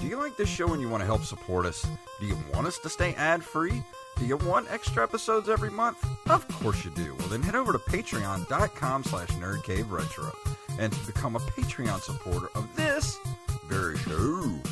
Do you like this show and you want to help support us? Do you want us to stay ad-free? Do you want extra episodes every month? Of course you do. Well, then head over to patreon.com/nerdcaveretro and become a Patreon supporter of this very show.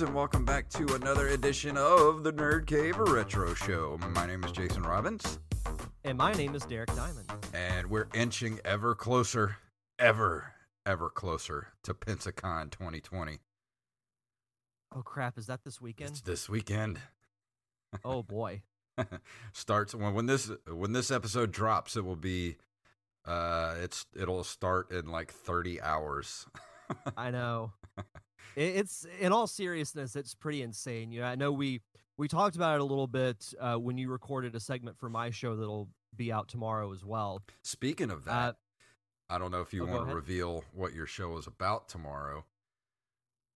And welcome back to another edition of the Nerd Cave Retro Show. My name is Jason Robbins. And my name is Derek Diamond. And we're inching ever closer, ever closer to Pensacon 2020. Oh crap, is that this weekend? It's this weekend. Oh boy. Starts when this episode drops, it will be it'll start in like 30 hours. I know. It's, in all seriousness, it's pretty insane. You know, I know we talked about it a little bit when you recorded a segment for my show that'll be out tomorrow as well. Speaking of that, I don't know if you want to reveal what your show is about tomorrow.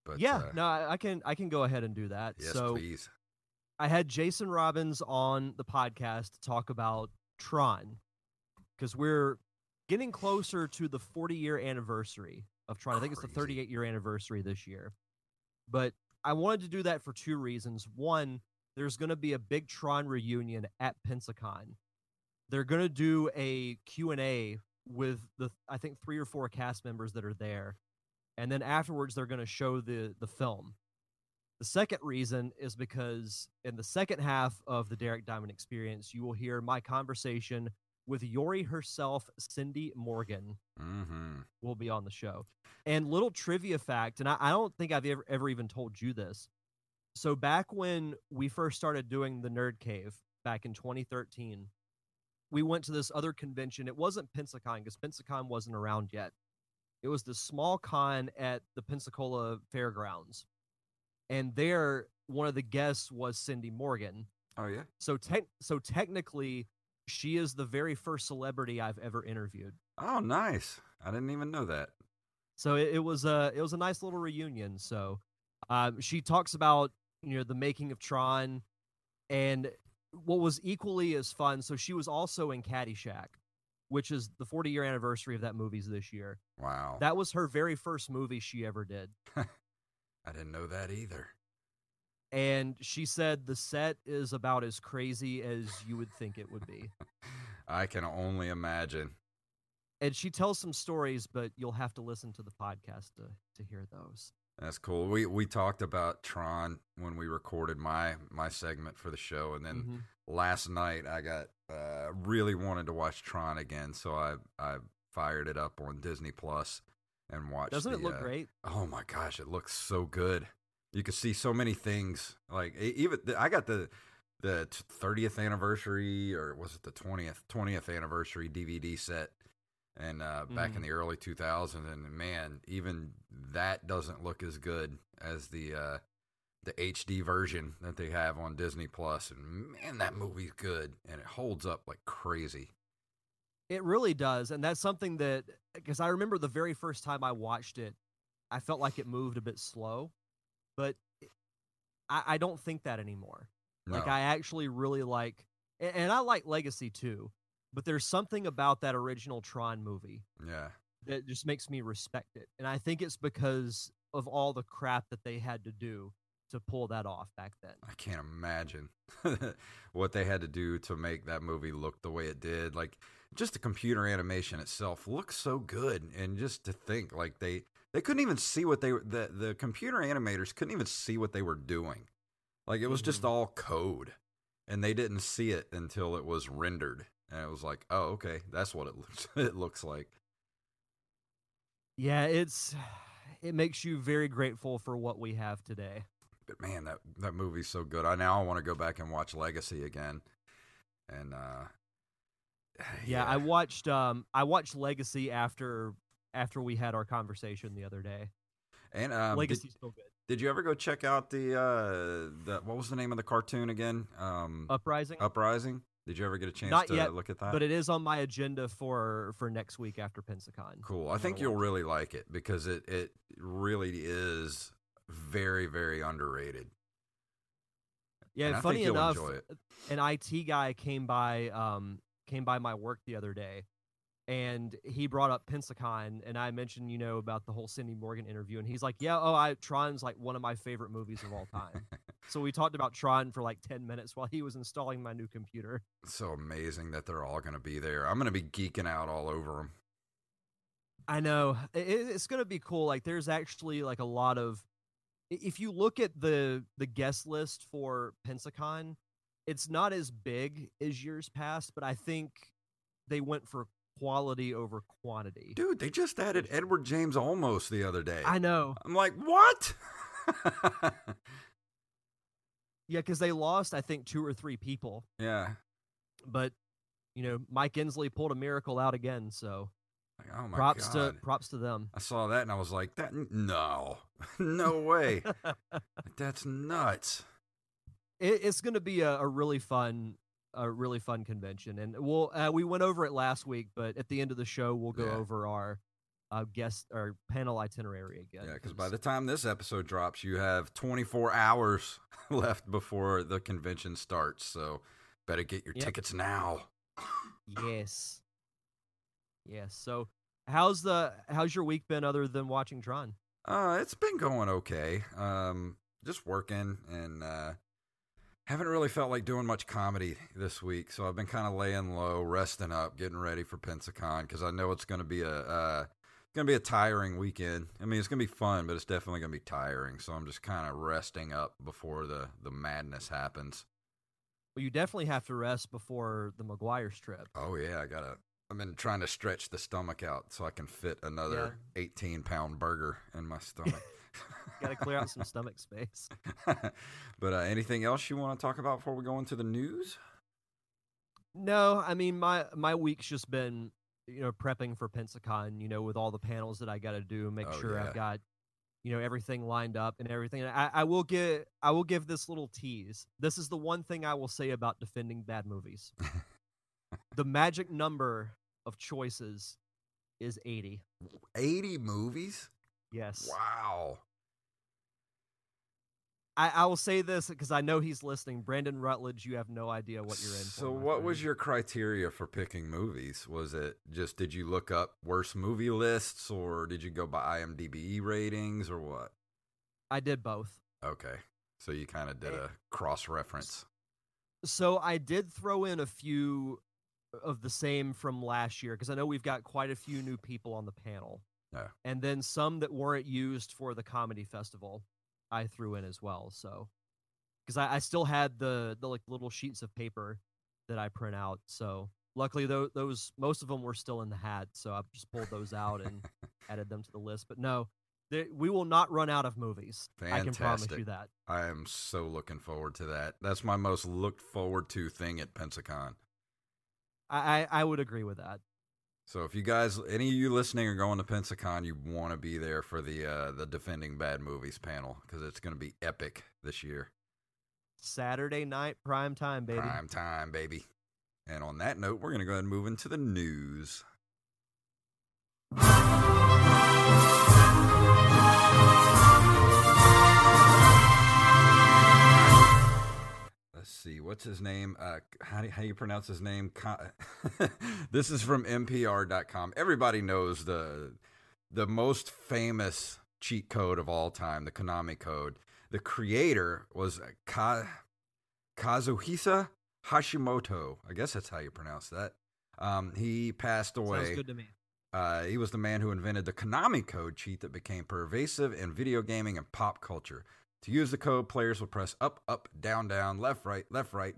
But yeah, no, I can go ahead and do that. Yes, so, please. I had Jason Robbins on the podcast to talk about Tron, because we're getting closer to the 40-year anniversary of Tron. I think it's the 38-year anniversary this year. But I wanted to do that for two reasons. One, there's going to be a big Tron reunion at Pensacon. They're going to do a Q&A with the, I think, 3 or 4 cast members that are there. And then afterwards, they're going to show the film. The second reason is because in the second half of the Derek Diamond Experience, you will hear my conversation with Yori herself, Cindy Morgan, will be on the show. And little trivia fact, and I don't think I've ever even told you this. So back when we first started doing the Nerd Cave back in 2013, we went to this other convention. It wasn't Pensacon, because Pensacon wasn't around yet. It was the small con at the Pensacola Fairgrounds. And there, one of the guests was Cindy Morgan. Oh, yeah? So technically, she is the very first celebrity I've ever interviewed. Oh, nice. I didn't even know that. So it was a nice little reunion. So she talks about, you know, the making of Tron and what was equally as fun. So she was also in Caddyshack, which is the 40-year anniversary of that movie's this year. Wow. That was her very first movie she ever did. I didn't know that either. And she said the set is about as crazy as you would think it would be. I can only imagine. And she tells some stories, but you'll have to listen to the podcast to hear those. That's cool. We talked about Tron when we recorded my segment for the show. And then last night I got really wanted to watch Tron again. So I fired it up on Disney Plus and watched it. Doesn't it look great? Oh, my gosh. It looks so good. You could see so many things. Like, even I got the the 30th anniversary, or was it the 20th anniversary DVD set, and back in the early 2000s, and man, even that doesn't look as good as the HD version that they have on Disney Plus. And man, that movie's good, and it holds up like crazy. It really does, and that's something that, because I remember the very first time I watched it, I felt like it moved a bit slow, but I don't think that anymore. No. Like, I actually really like, and I like Legacy too, but there's something about that original Tron movie that just makes me respect it. And I think it's because of all the crap that they had to do to pull that off back then. I can't imagine what they had to do to make that movie look the way it did. Like, just the computer animation itself looks so good. And just to think, like, they couldn't even see what the computer animators couldn't even see what they were doing. Like, it was just all code, and they didn't see it until it was rendered. And it was like, oh, okay, that's what it looks like. Yeah, it makes you very grateful for what we have today. But man, that movie's so good. I want to go back and watch Legacy again. And I watched Legacy after we had our conversation the other day. And Legacy's still good. Did you ever go check out the what was the name of the cartoon again? Uprising. Uprising. Did you ever get a chance look at that? But it is on my agenda for next week after Pensacon. Cool. I think you'll really like it, because it really is very, very underrated. Yeah, and funny enough, an IT guy came by my work the other day, and he brought up Pensacon, and I mentioned, about the whole Cindy Morgan interview, and he's like, Tron's like one of my favorite movies of all time. So we talked about Tron for like 10 minutes while he was installing my new computer. It's so amazing that they're all going to be there. I'm going to be geeking out all over them. I know. It's going to be cool. Like, there's actually like a lot of, if you look at the guest list for Pensacon, it's not as big as years past, but I think they went for quality over quantity. Dude, they just added Edward James Olmos the other day. I know. I'm like, what? Yeah, because they lost, I think, 2 or 3 people. Yeah. But, Mike Inslee pulled a miracle out again, so like, oh my God. Props to them. I saw that, and I was like, that, no way. Like, that's nuts. It's going to be a really fun convention, and we'll we went over it last week, but at the end of the show we'll go over our panel itinerary again. Yeah, because by the time this episode drops, you have 24 hours left before the convention starts, so better get your tickets now. Yes. So how's your week been other than watching Tron? It's been going okay. Just working, and haven't really felt like doing much comedy this week, so I've been kind of laying low, resting up, getting ready for Pensacon, because I know it's going to be a tiring weekend. I mean, it's going to be fun, but it's definitely going to be tiring. So I'm just kind of resting up before the madness happens. Well, you definitely have to rest before the McGuire's trip. Oh yeah, I've been trying to stretch the stomach out so I can fit another 18-pound burger in my stomach. Got to clear out some stomach space. But anything else you want to talk about before we go into the news? No, I mean, my week's just been, prepping for Pensacon, with all the panels that I got to do, make sure I've got, everything lined up and everything. And I will give this little tease. This is the one thing I will say about defending bad movies. The magic number of choices is 80. 80 movies? Yes. Wow. I will say this because I know he's listening. Brandon Rutledge, you have no idea what you're in for. So what was your criteria for picking movies? Was it just, did you look up worst movie lists, or did you go by IMDb ratings, or what? I did both. Okay. So you kind of did a cross-reference. So I did throw in a few of the same from last year, because I know we've got quite a few new people on the panel. Yeah. And then some that weren't used for the comedy festival, I threw in as well. So, because I still had the like little sheets of paper that I print out. So luckily, those most of them were still in the hat. So I just pulled those out and added them to the list. But no, We will not run out of movies. Fantastic. I can promise you that. I am so looking forward to that. That's my most looked forward to thing at Pensacon. I would agree with that. So if you guys, any of you listening are going to Pensacon, you want to be there for the Defending Bad Movies panel, because it's going to be epic this year. Saturday night, prime time, baby. Prime time, baby. And on that note, we're going to go ahead and move into the news. Let's see, what's his name? How do you pronounce his name? This is from NPR.com. Everybody knows the most famous cheat code of all time, the Konami code. The creator was Kazuhisa Hashimoto. I guess that's how you pronounce that. He passed away. Sounds good to me. He was the man who invented the Konami code cheat that became pervasive in video gaming and pop culture. To use the code, players will press up, up, down, down, left, right,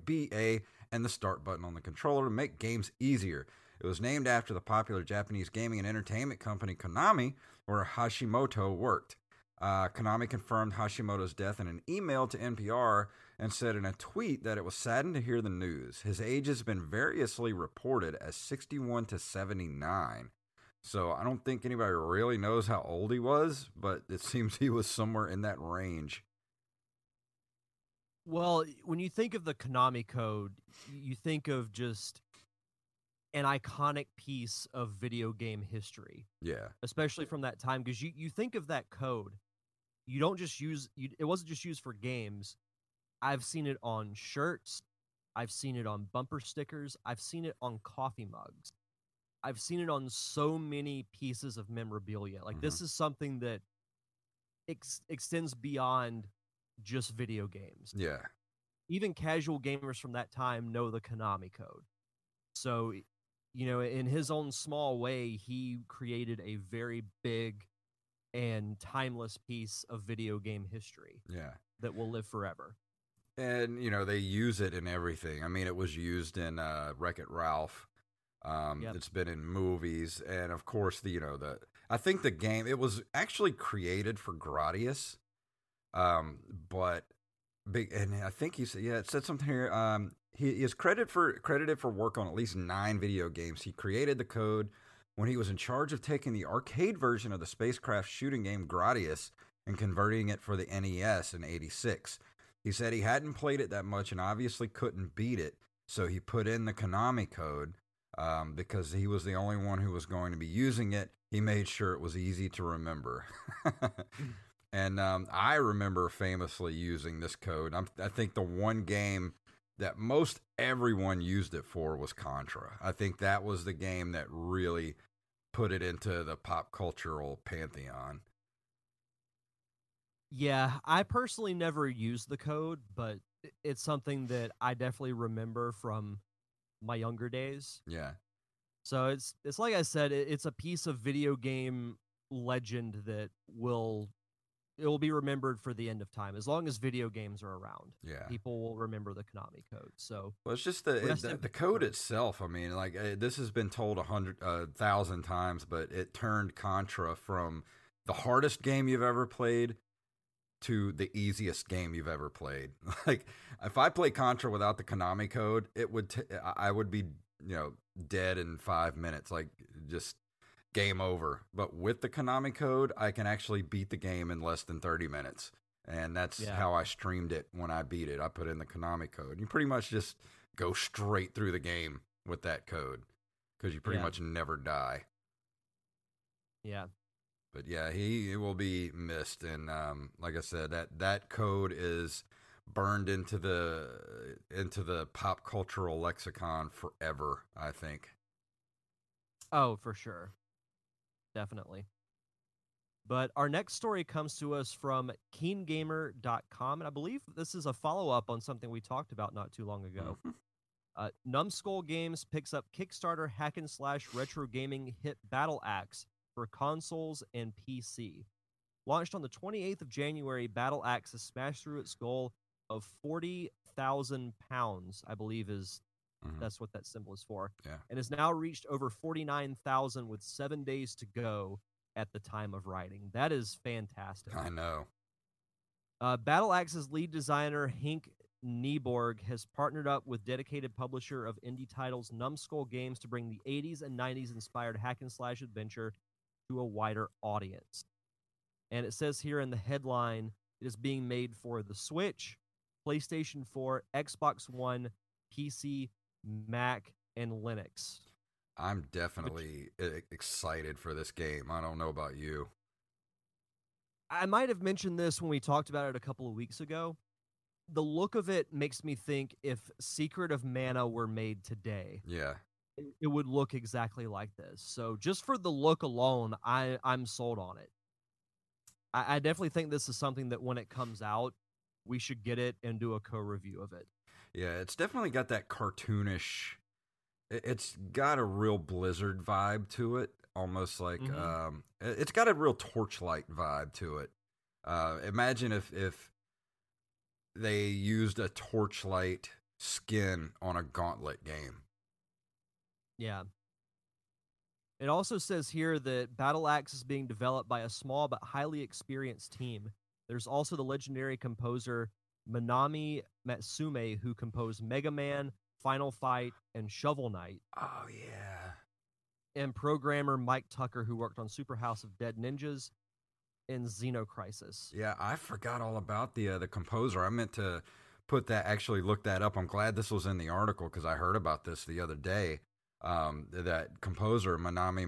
B, A, and the start button on the controller to make games easier. It was named after the popular Japanese gaming and entertainment company Konami, where Hashimoto worked. Konami confirmed Hashimoto's death in an email to NPR and said in a tweet that it was saddened to hear the news. His age has been variously reported as 61 to 79. So I don't think anybody really knows how old he was, but it seems he was somewhere in that range. Well, when you think of the Konami code, you think of just an iconic piece of video game history. Yeah. Especially from that time, because you think of that code. You don't just use it wasn't just used for games. I've seen it on shirts. I've seen it on bumper stickers. I've seen it on coffee mugs. I've seen it on so many pieces of memorabilia. Like, this is something that extends beyond just video games. Yeah. Even casual gamers from that time know the Konami code. So, you know, in his own small way, he created a very big and timeless piece of video game history. Yeah. That will live forever. And, you know, they use it in everything. I mean, it was used in Wreck-It Ralph. Yep. It's been in movies, and of course, I think the game, it was actually created for Gradius, and I think he said, it said something here, he is credited for work on at least 9 video games. He created the code when he was in charge of taking the arcade version of the spacecraft shooting game Gradius and converting it for the NES in 86. He said he hadn't played it that much and obviously couldn't beat it, so he put in the Konami code. Because he was the only one who was going to be using it, he made sure it was easy to remember. And I remember famously using this code. I think the one game that most everyone used it for was Contra. I think that was the game that really put it into the pop cultural pantheon. Yeah, I personally never used the code, but it's something that I definitely remember from my younger days. Yeah. So it's like I said, it's a piece of video game legend that will be remembered for the end of time. As long as video games are around, yeah, people will remember the Konami code. So it's just the code itself. I mean, like, this has been told 1,000 times, but it turned Contra from the hardest game you've ever played to the easiest game you've ever played. Like, if I play Contra without the Konami code, it would I would be, dead in 5 minutes, like, just game over. But with the Konami code, I can actually beat the game in less than 30 minutes. And that's how I streamed it when I beat it. I put in the Konami code. You pretty much just go straight through the game with that code, because you pretty much never die. Yeah. But yeah, he will be missed, and like I said, that code is burned into the pop cultural lexicon forever, I think. Oh, for sure. Definitely. But our next story comes to us from KeenGamer.com, and I believe this is a follow-up on something we talked about not too long ago. Numskull Games picks up Kickstarter hack-and-slash retro gaming hit Battle Axe for consoles and PC. Launched on the 28th of January, Battle Axe has smashed through its goal of 40,000 pounds, I believe is that's what that symbol is for, and has now reached over 49,000 with 7 days to go at the time of writing. That is fantastic. I know. Battle Axe's lead designer, Hink Nieborg, has partnered up with dedicated publisher of indie titles Numskull Games to bring the 80s and 90s inspired hack and slash adventure to a wider audience. And it says here in the headline, it is being made for the Switch, PlayStation 4, Xbox One, PC, Mac, and Linux. I'm definitely excited for this game. I don't know about you. I might have mentioned this when we talked about it a couple of weeks ago. The look of it makes me think if Secret of Mana were made today, yeah, it would look exactly like this. So just for the look alone, I'm sold on it. I definitely think this is something that when it comes out, we should get it and do a co-review of it. Yeah, it's definitely got that cartoonish... It's got a real Blizzard vibe to it, almost like... Mm-hmm. It's got a real Torchlight vibe to it. Imagine if they used a Torchlight skin on a Gauntlet game. Yeah. It also says here that Battle Axe is being developed by a small but highly experienced team. There's also the legendary composer Manami Matsume, who composed Mega Man, Final Fight, and Shovel Knight. Oh, yeah. And programmer Mike Tucker, who worked on Super House of Dead Ninjas and Xenocrisis. Yeah, I forgot all about the composer. I meant to look that up. I'm glad this was in the article because I heard about this the other day. That composer, Manami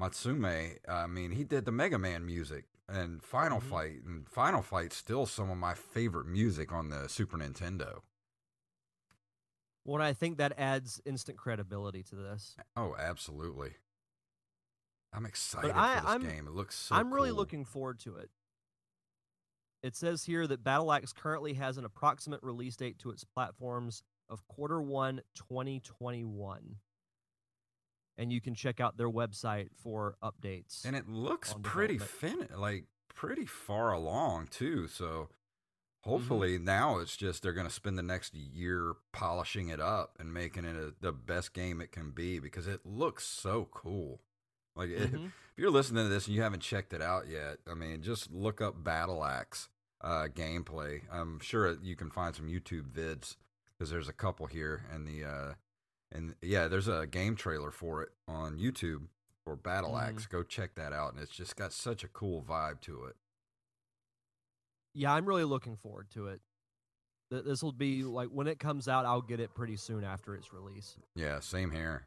Matsume, I mean, he did the Mega Man music and Final mm-hmm. Fight, and Final Fight's still some of my favorite music on the Super Nintendo. Well, I think that adds instant credibility to this. Oh, absolutely. I'm excited for this game. It looks so I'm really looking forward to it. It says here that Battle Axe currently has an approximate release date to its platforms of Q1 2021. And you can check out their website for updates. And it looks pretty far along too. So hopefully mm-hmm. now it's just they're going to spend the next year polishing it up and making it the best game it can be because it looks so cool. Like mm-hmm. if you're listening to this and you haven't checked it out yet, I mean, just look up Battle Axe gameplay. I'm sure you can find some YouTube vids because there's a couple here in the. And yeah, there's a game trailer for it on YouTube for Battle Axe. Go check that out. And it's just got such a cool vibe to it. Yeah, I'm really looking forward to it. This will be like when it comes out, I'll get it pretty soon after its release. Yeah, same here.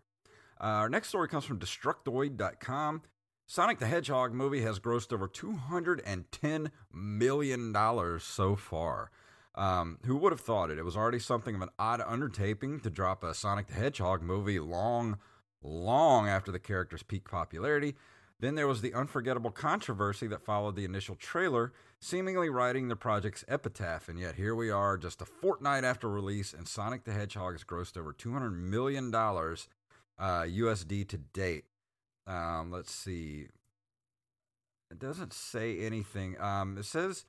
Our next story comes from Destructoid.com. Sonic the Hedgehog movie has grossed over $210 million so far. Who would have thought it? It was already something of an odd undertaking to drop a Sonic the Hedgehog movie long after the character's peak popularity. Then there was the unforgettable controversy that followed the initial trailer, seemingly writing the project's epitaph. And yet here we are just a fortnight after release, and Sonic the Hedgehog has grossed over $200 million USD to date. Let's see. It doesn't say anything. It says...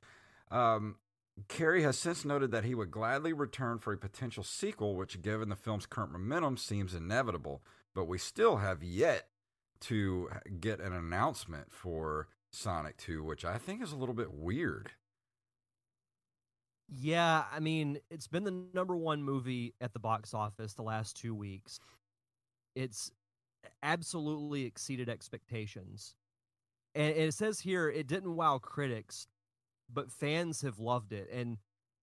Carrey has since noted that he would gladly return for a potential sequel, which, given the film's current momentum, seems inevitable. But we still have yet to get an announcement for Sonic 2, which I think is a little bit weird. Yeah, I mean, it's been the number one movie at the box office the last 2 weeks. It's absolutely exceeded expectations. And it says here it didn't wow critics, but fans have loved it. And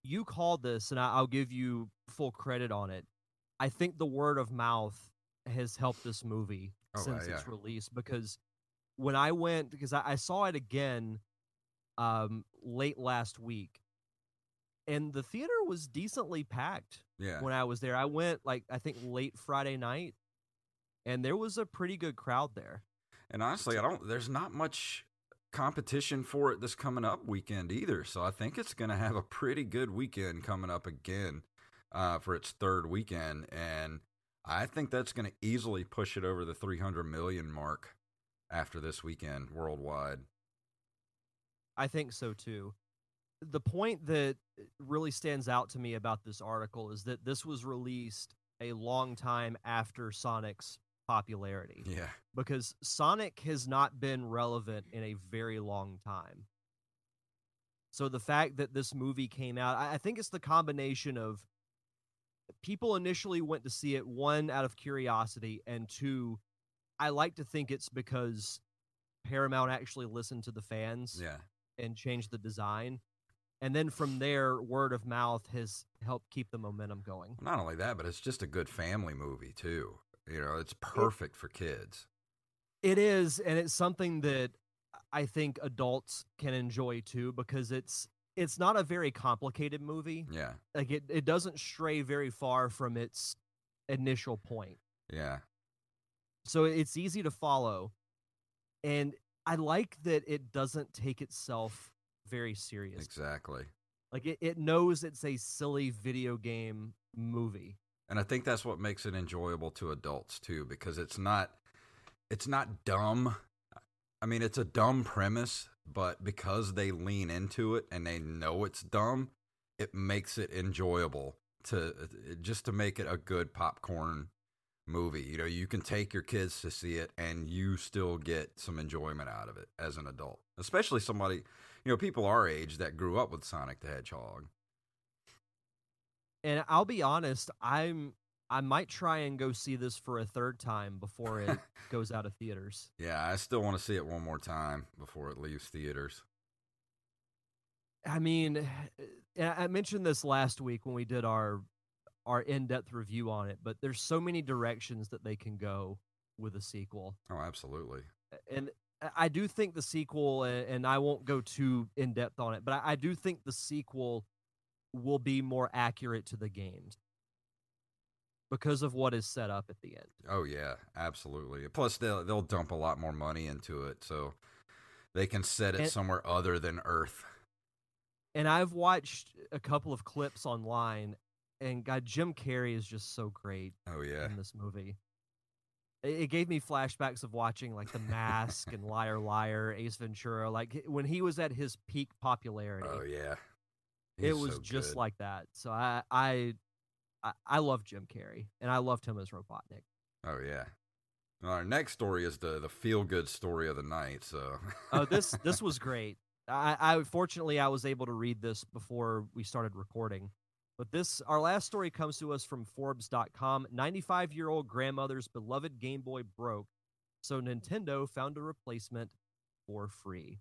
you called this, and I'll give you full credit on it. I think the word of mouth has helped this movie since its release, because when I went, because I saw it again late last week, and the theater was decently packed when I was there. I went, I think late Friday night, and there was a pretty good crowd there. And honestly, there's not much competition for it this coming up weekend either, so I think it's going to have a pretty good weekend coming up again for its third weekend, and I think that's going to easily push it over the 300 million mark after this weekend worldwide. I think so too. The point that really stands out to me about this article is that this was released a long time after Sonic's popularity. Yeah. Because Sonic has not been relevant in a very long time. So the fact that this movie came out, I think it's the combination of people initially went to see it, one, out of curiosity, and two, I like to think it's because Paramount actually listened to the fans and changed the design. And then from there, word of mouth has helped keep the momentum going. Not only that, but it's just a good family movie, too. You know, it's perfect for kids. It is, and it's something that I think adults can enjoy, too, because it's not a very complicated movie. Yeah. Like, it doesn't stray very far from its initial point. Yeah. So it's easy to follow. And I like that it doesn't take itself very seriously. Exactly. Like, it knows it's a silly video game movie. And I think that's what makes it enjoyable to adults, too, because it's not dumb. I mean, it's a dumb premise, but because they lean into it and they know it's dumb, it makes it enjoyable to make it a good popcorn movie. You know, you can take your kids to see it and you still get some enjoyment out of it as an adult, especially somebody, you know, people our age that grew up with Sonic the Hedgehog. And I'll be honest, I might try and go see this for a third time before it goes out of theaters. Yeah, I still want to see it one more time before it leaves theaters. I mean, I mentioned this last week when we did our in-depth review on it, but there's so many directions that they can go with a sequel. Oh, absolutely. And I do think the sequel, and I won't go too in-depth on it, but I do think the sequel will be more accurate to the games because of what is set up at the end. Oh, yeah, absolutely. Plus, they'll dump a lot more money into it, so they can set it somewhere other than Earth. And I've watched a couple of clips online, and God, Jim Carrey is just so great in this movie. It gave me flashbacks of watching, like, The Mask and Liar Liar, Ace Ventura, like, when he was at his peak popularity. Oh, yeah. He's just like that. So I love Jim Carrey, and I loved him as Robotnik. Oh, yeah. Our next story is the feel-good story of the night, so... Oh, this was great. Fortunately, I was able to read this before we started recording. But our last story comes to us from Forbes.com. 95-year-old grandmother's beloved Game Boy broke, so Nintendo found a replacement for free.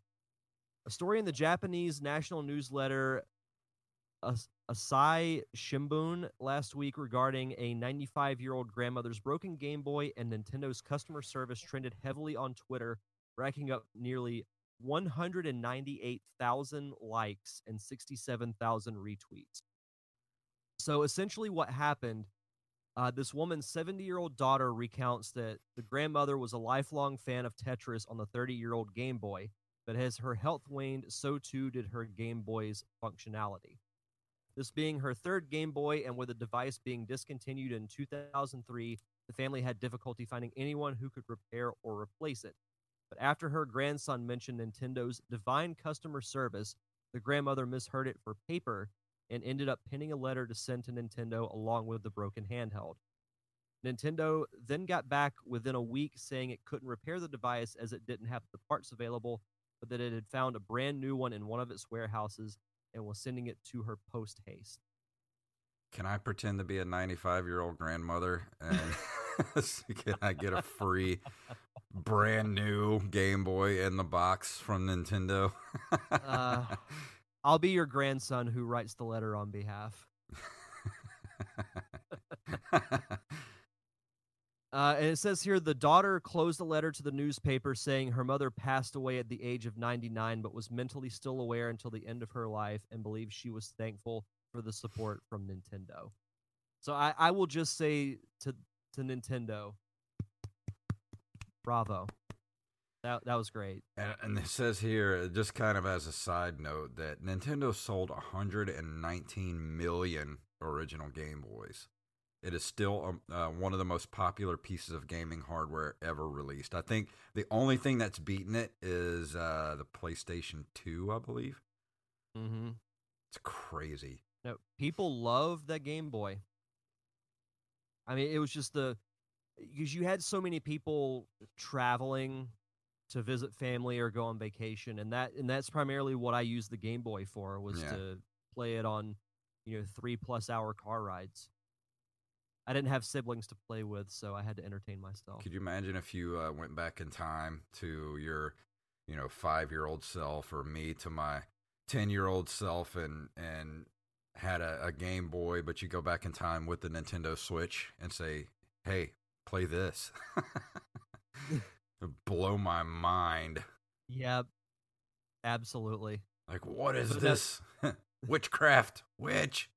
A story in the Japanese national newsletter Asahi Shimbun last week regarding a 95-year-old grandmother's broken Game Boy and Nintendo's customer service trended heavily on Twitter, racking up nearly 198,000 likes and 67,000 retweets. So essentially what happened, this woman's 70-year-old daughter recounts that the grandmother was a lifelong fan of Tetris on the 30-year-old Game Boy, but as her health waned, so too did her Game Boy's functionality. This being her third Game Boy, and with the device being discontinued in 2003, the family had difficulty finding anyone who could repair or replace it. But after her grandson mentioned Nintendo's divine customer service, the grandmother misheard it for paper and ended up penning a letter to send to Nintendo along with the broken handheld. Nintendo then got back within a week saying it couldn't repair the device as it didn't have the parts available, but that it had found a brand new one in one of its warehouses and was sending it to her post-haste. Can I pretend to be a 95-year-old grandmother? And can I get a free brand new Game Boy in the box from Nintendo? I'll be your grandson who writes the letter on behalf. And it says here, the daughter closed a letter to the newspaper saying her mother passed away at the age of 99, but was mentally still aware until the end of her life and believed she was thankful for the support from Nintendo. So I will just say to Nintendo, bravo. That was great. And it says here, just kind of as a side note, that Nintendo sold 119 million original Game Boys. It is still one of the most popular pieces of gaming hardware ever released. I think the only thing that's beaten it is the PlayStation 2, I believe. Mm-hmm. It's crazy. No, people love that Game Boy. I mean, it was just because you had so many people traveling to visit family or go on vacation, and that's primarily what I used the Game Boy for, was to play it on, 3+ hour car rides. I didn't have siblings to play with, so I had to entertain myself. Could you imagine if you went back in time to your, 5-year-old self, or me to my 10-year-old self, and had a Game Boy, but you go back in time with the Nintendo Switch and say, "Hey, play this." Blow my mind. Yeah, absolutely. Like, what is this? Witchcraft. Witch.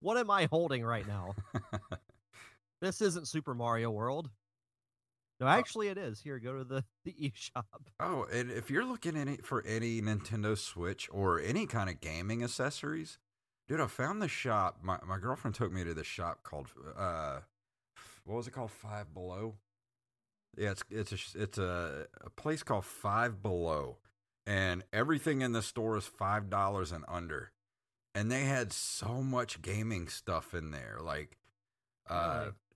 What am I holding right now? This isn't Super Mario World. No, actually it is. Here, go to the eShop. Oh, and if you're looking for any Nintendo Switch or any kind of gaming accessories, dude, I found the shop. My girlfriend took me to the shop called, what was it called? Five Below? Yeah, it's a place called Five Below, and everything in the store is $5 and under. And they had so much gaming stuff in there, like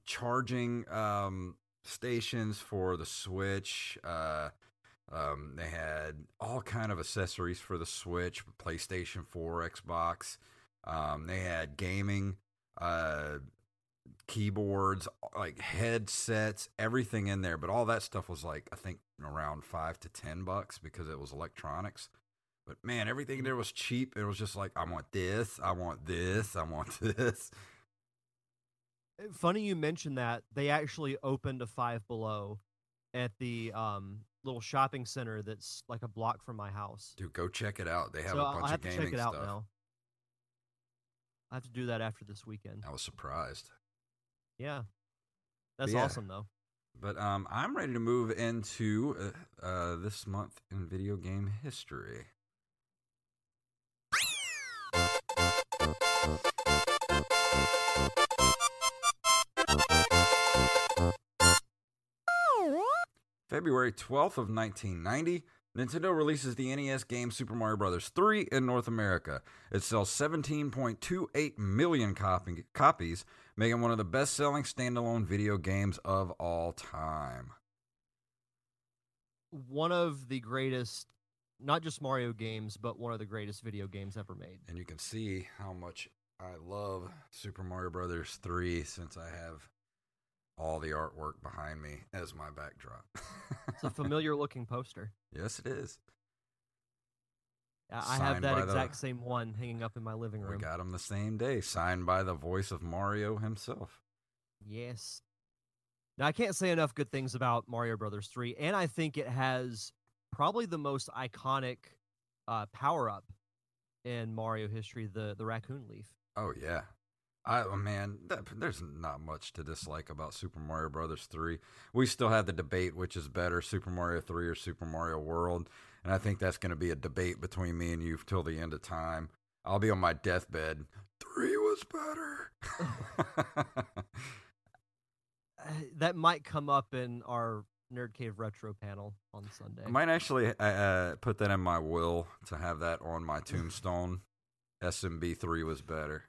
charging stations for the Switch. They had all kind of accessories for the Switch, PlayStation 4, Xbox. They had gaming keyboards, like headsets, everything in there. But all that stuff was like, I think, around $5 to $10 because it was electronics. But man, everything there was cheap. It was just like, I want this, I want this, I want this. Funny you mentioned that. They actually opened a Five Below at the little shopping center that's like a block from my house. Dude, go check it out. They have a bunch of gaming stuff. I'll have to check it out now. I have to do that after this weekend. I was surprised. Yeah. That's awesome, though. But I'm ready to move into this month in video game history. February 12th of 1990, Nintendo releases the NES game Super Mario Bros. 3 in North America. It sells 17.28 million copies, making one of the best-selling standalone video games of all time. One of the greatest, not just Mario games, but one of the greatest video games ever made. And you can see how much I love Super Mario Bros. 3 since I have all the artwork behind me as my backdrop. It's a familiar-looking poster. Yes, it is. I have that exact same one hanging up in my living room. We got them the same day, signed by the voice of Mario himself. Yes. Now, I can't say enough good things about Mario Bros. 3, and I think it has probably the most iconic power-up in Mario history, the raccoon leaf. Oh, yeah. There's not much to dislike about Super Mario Bros. 3. We still have the debate, which is better, Super Mario 3 or Super Mario World. And I think that's going to be a debate between me and you till the end of time. I'll be on my deathbed. 3 was better. That might come up in our Nerd Cave Retro panel on Sunday. I might actually put that in my will to have that on my tombstone. SMB 3 was better.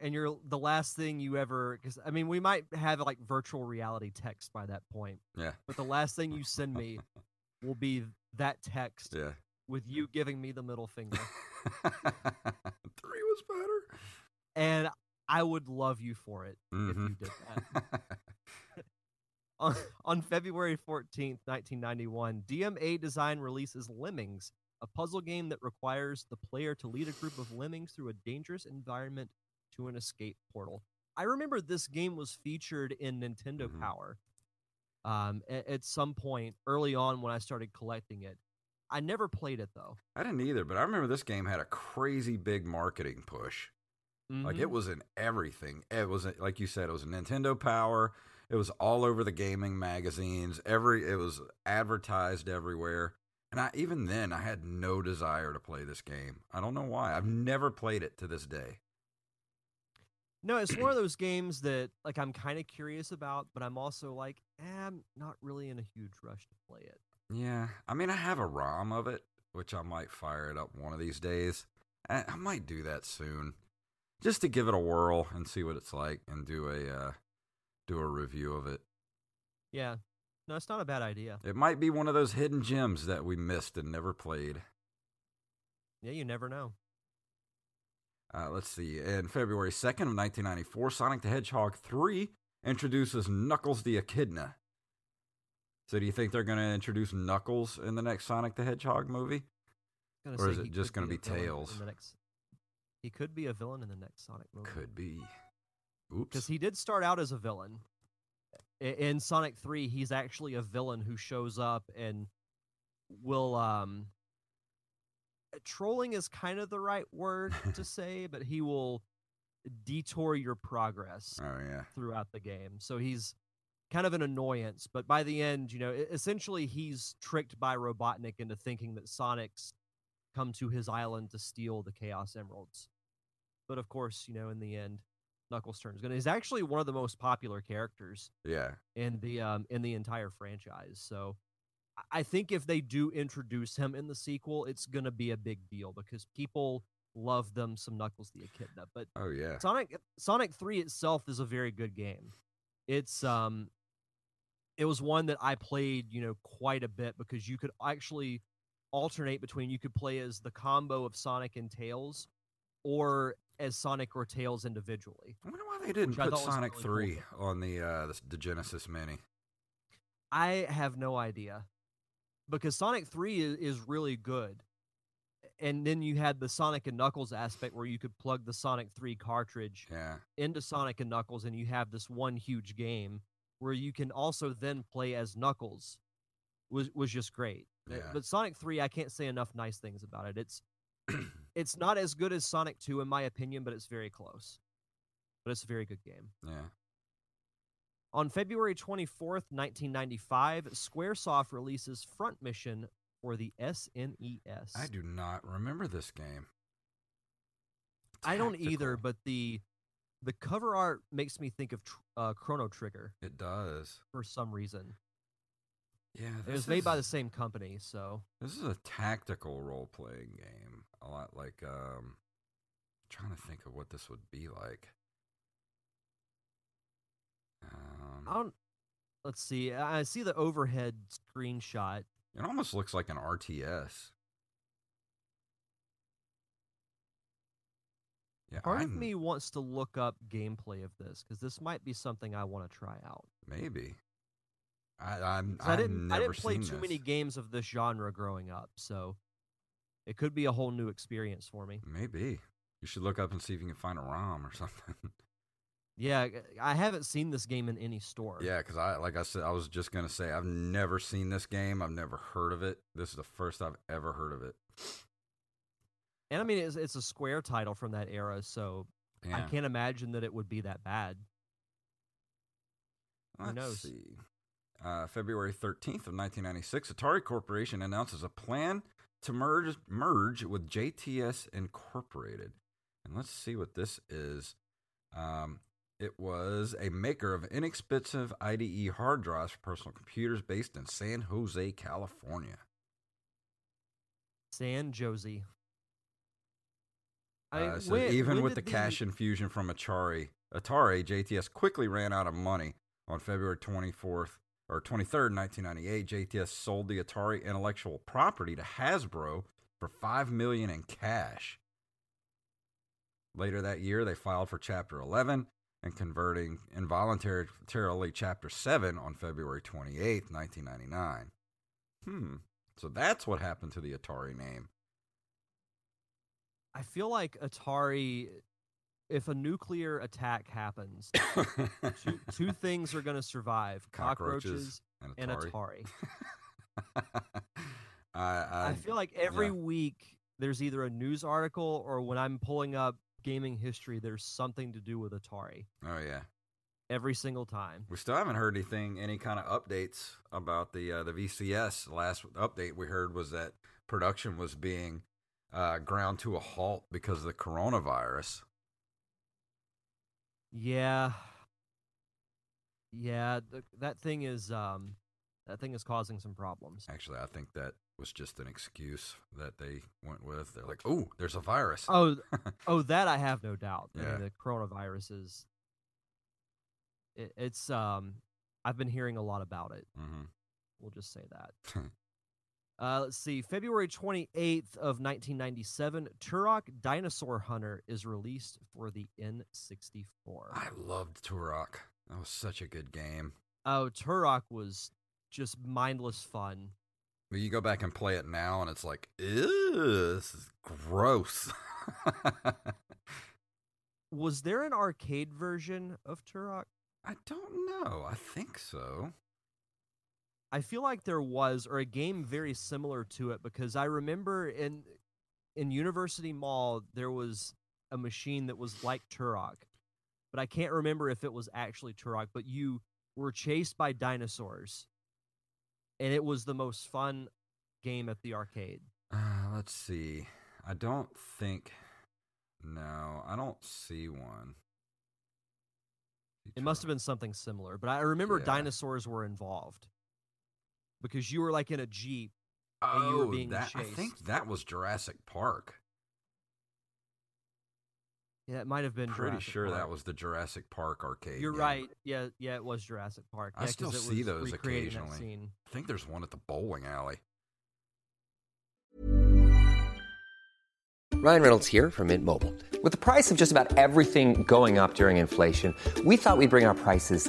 And you're the last thing you ever, because I mean, we might have like virtual reality text by that point. Yeah. But the last thing you send me will be that text. Yeah. With you giving me the middle finger. 3 was better. And I would love you for it if you did that. On February 14th, 1991, DMA Design releases Lemmings, a puzzle game that requires the player to lead a group of lemmings through a dangerous environment to an escape portal. I remember this game was featured in Nintendo Power at some point early on when I started collecting it. I never played it, though. I didn't either, but I remember this game had a crazy big marketing push. Mm-hmm. Like, it was in everything. It was, like you said, it was in Nintendo Power. It was all over the gaming magazines. It was advertised everywhere. And even then, I had no desire to play this game. I don't know why. I've never played it to this day. No, it's one of those games that like I'm kind of curious about, but I'm also like, I'm not really in a huge rush to play it. Yeah. I mean, I have a ROM of it, which I might fire it up one of these days. I might do that soon. just to give it a whirl and see what it's like and do a review of it. Yeah. No, it's not a bad idea. It might be one of those hidden gems that we missed and never played. Yeah, you never know. Let's see. In February 2nd of 1994, Sonic the Hedgehog 3 introduces Knuckles the Echidna. So do you think they're going to introduce Knuckles in the next Sonic the Hedgehog movie? Or is it just going to be Tails? He could be a villain in the next Sonic movie. Could be. Oops. Because he did start out as a villain. In Sonic 3, he's actually a villain who shows up and will... Trolling is kind of the right word to say, but he will detour your progress throughout the game. So he's kind of an annoyance, but by the end, you know, essentially he's tricked by Robotnik into thinking that Sonic's come to his island to steal the Chaos Emeralds. But of course, you know, in the end, Knuckles turns good. He's actually one of the most popular characters in the entire franchise. So I think if they do introduce him in the sequel, it's going to be a big deal because people love them some Knuckles the Echidna. But Sonic 3 itself is a very good game. It's it was one that I played, you know, quite a bit because you could actually alternate between, you could play as the combo of Sonic and Tails or as Sonic or Tails individually. I wonder why they didn't put Sonic 3 on the Genesis Mini. I have no idea. Because Sonic 3 is really good. And then you had the Sonic and Knuckles aspect where you could plug the Sonic 3 cartridge into Sonic and Knuckles, and you have this one huge game where you can also then play as Knuckles. Was just great. Yeah. But Sonic 3, I can't say enough nice things about it. It's not as good as Sonic 2, in my opinion, but it's very close. But it's a very good game. Yeah. On February 24th, 1995, Squaresoft releases Front Mission for the SNES. I do not remember this game. Tactical. I don't either, but the cover art makes me think of Chrono Trigger. It does. For some reason. Yeah, it was made by the same company, so... This is a tactical role-playing game. A lot like... I'm trying to think of what this would be like. Let's see. I see the overhead screenshot. It almost looks like an RTS. Yeah, Part of me wants to look up gameplay of this because this might be something I want to try out. Maybe. I didn't play too many games of this genre growing up, so it could be a whole new experience for me. Maybe. You should look up and see if you can find a ROM or something. Yeah, I haven't seen this game in any store. Yeah, because I was just going to say, I've never seen this game. I've never heard of it. This is the first I've ever heard of it. And I mean, it's a Square title from that era, so I can't imagine that it would be that bad. Let's see. February 13th of 1996, Atari Corporation announces a plan to merge with JTS Incorporated. And let's see what this is. It was a maker of inexpensive IDE hard drives for personal computers based in San Jose, California. San Jose. With the cash infusion from Atari, JTS quickly ran out of money. On February 24th or 23rd, 1998, JTS sold the Atari intellectual property to Hasbro for $5 million in cash. Later that year, they filed for Chapter 11. And converting involuntarily Chapter 7 on February 28th, 1999. So that's what happened to the Atari name. I feel like Atari, if a nuclear attack happens, two things are going to survive. Cockroaches and Atari. I feel like every week there's either a news article or when I'm pulling up gaming history, there's something to do with Atari. Oh yeah, every single time. We still haven't heard anything, any kind of updates about the VCS. Last update we heard was that production was being ground to a halt because of the coronavirus. Yeah, that thing is That thing is causing some problems. Actually, I think that was just an excuse that they went with. They're like, oh, there's a virus. Oh, that I have no doubt. Yeah. I mean, the coronavirus is... It's I've been hearing a lot about it. Mm-hmm. We'll just say that. Let's see. February 28th of 1997, Turok Dinosaur Hunter is released for the N64. I loved Turok. That was such a good game. Oh, Turok was just mindless fun. Well, you go back and play it now, and it's like, ew, this is gross. Was there an arcade version of Turok? I don't know. I think so. I feel like there was, or a game very similar to it, because I remember in University Mall, there was a machine that was like Turok, but I can't remember if it was actually Turok, but you were chased by dinosaurs, and it was the most fun game at the arcade. Let's see. I don't think... No, I don't see one. It must have been something similar, but I remember dinosaurs were involved because you were like in a Jeep and you were being chased. I think that was Jurassic Park. Yeah, it might have been. Pretty Jurassic sure Park. That was the Jurassic Park arcade. You're game. Right. Yeah, it was Jurassic Park. I still see those occasionally. I think there's one at the bowling alley. Ryan Reynolds here from Mint Mobile. With the price of just about everything going up during inflation, we thought we'd bring our prices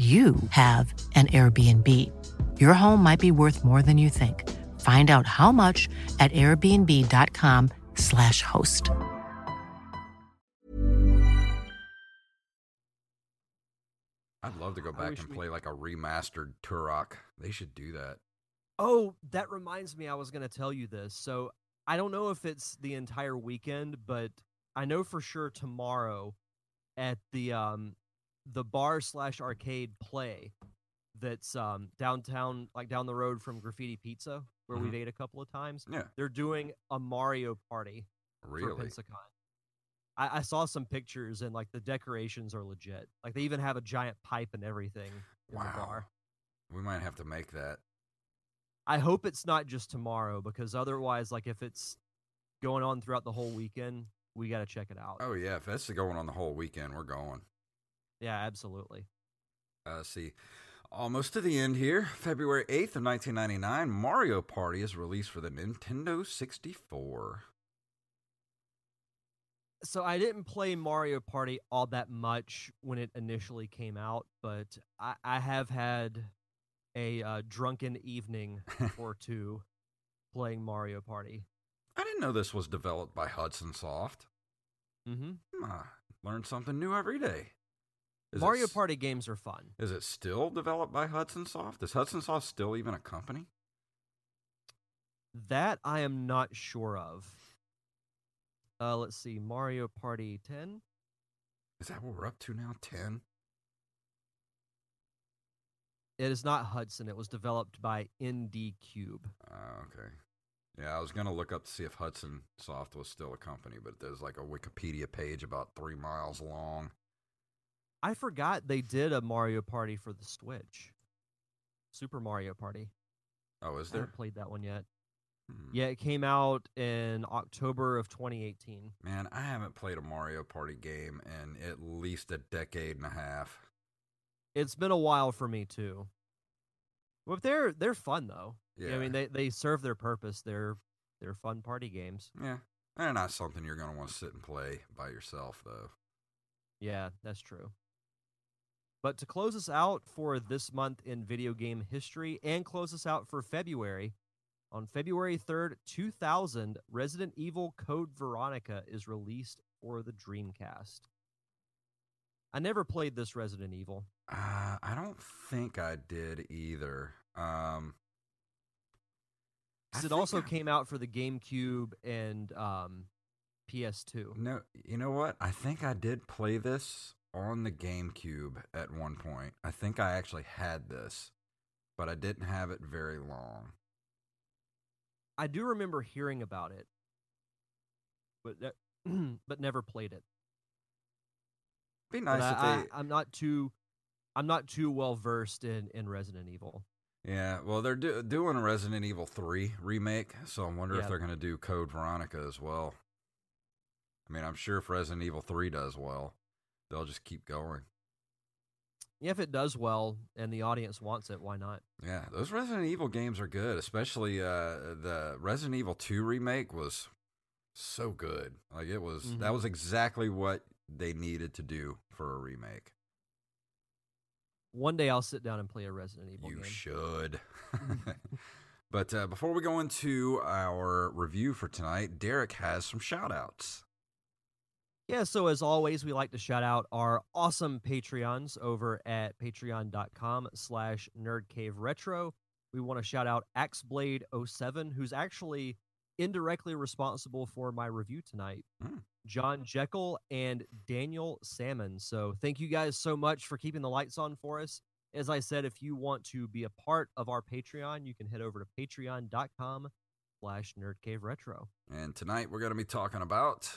you have an Airbnb. Your home might be worth more than you think. Find out how much at airbnb.com/host. I'd love to go back and play like a remastered Turok. They should do that. Oh, that reminds me, I was going to tell you this. So I don't know if it's the entire weekend, but I know for sure tomorrow at the bar/arcade play that's downtown, like down the road from Graffiti Pizza, where we've ate a couple of times. Yeah. They're doing a Mario Party for Pensacon. I saw some pictures, and like the decorations are legit. Like they even have a giant pipe and everything in the bar. We might have to make that. I hope it's not just tomorrow, because otherwise, like if it's going on throughout the whole weekend, we got to check it out. Oh yeah, if that's going on the whole weekend, we're going. Yeah, absolutely. See, almost to the end here. February 8th of 1999, Mario Party is released for the Nintendo 64. So I didn't play Mario Party all that much when it initially came out, but I have had a drunken evening or two playing Mario Party. I didn't know this was developed by Hudson Soft. Mm-hmm. Learn something new every day. Mario Party games are fun. Is it still developed by Hudson Soft? Is Hudson Soft still even a company? That I am not sure of. Let's see. Mario Party 10? Is that what we're up to now? 10? It is not Hudson. It was developed by ND Cube. Okay. Yeah, I was going to look up to see if Hudson Soft was still a company, but there's like a Wikipedia page about 3 miles long. I forgot they did a Mario Party for the Switch. Super Mario Party. Oh, is there? I haven't played that one yet. Yeah, it came out in October of 2018. Man, I haven't played a Mario Party game in at least a decade and a half. It's been a while for me, too. But they're fun, though. Yeah. I mean, they serve their purpose. They're fun party games. Yeah. They're not something you're going to want to sit and play by yourself, though. Yeah, that's true. But to close us out for this month in video game history and close us out for February, on February 3rd, 2000, Resident Evil Code Veronica is released for the Dreamcast. I never played this Resident Evil. I don't think I did either. It also came out for the GameCube and PS2. No, you know what? I think I did play this on the GameCube at one point. I think I actually had this, but I didn't have it very long. I do remember hearing about it, but never played it. Be nice if they... I'm not too well versed in Resident Evil. Yeah, well, they're doing a Resident Evil 3 remake, so I wonder if they're going to do Code Veronica as well. I mean, I'm sure if Resident Evil 3 does well, they'll just keep going. Yeah, if it does well and the audience wants it, why not? Yeah, those Resident Evil games are good, especially the Resident Evil 2 remake was so good. Like, it was that was exactly what they needed to do for a remake. One day I'll sit down and play a Resident Evil game. You should. But before we go into our review for tonight, Derek has some shout-outs. Yeah, so as always, we like to shout out our awesome Patreons over at patreon.com/nerdcaveretro. We want to shout out Axeblade07, who's actually indirectly responsible for my review tonight, John Jekyll and Daniel Salmon. So thank you guys so much for keeping the lights on for us. As I said, if you want to be a part of our Patreon, you can head over to patreon.com/nerdcaveretro. And tonight we're going to be talking about...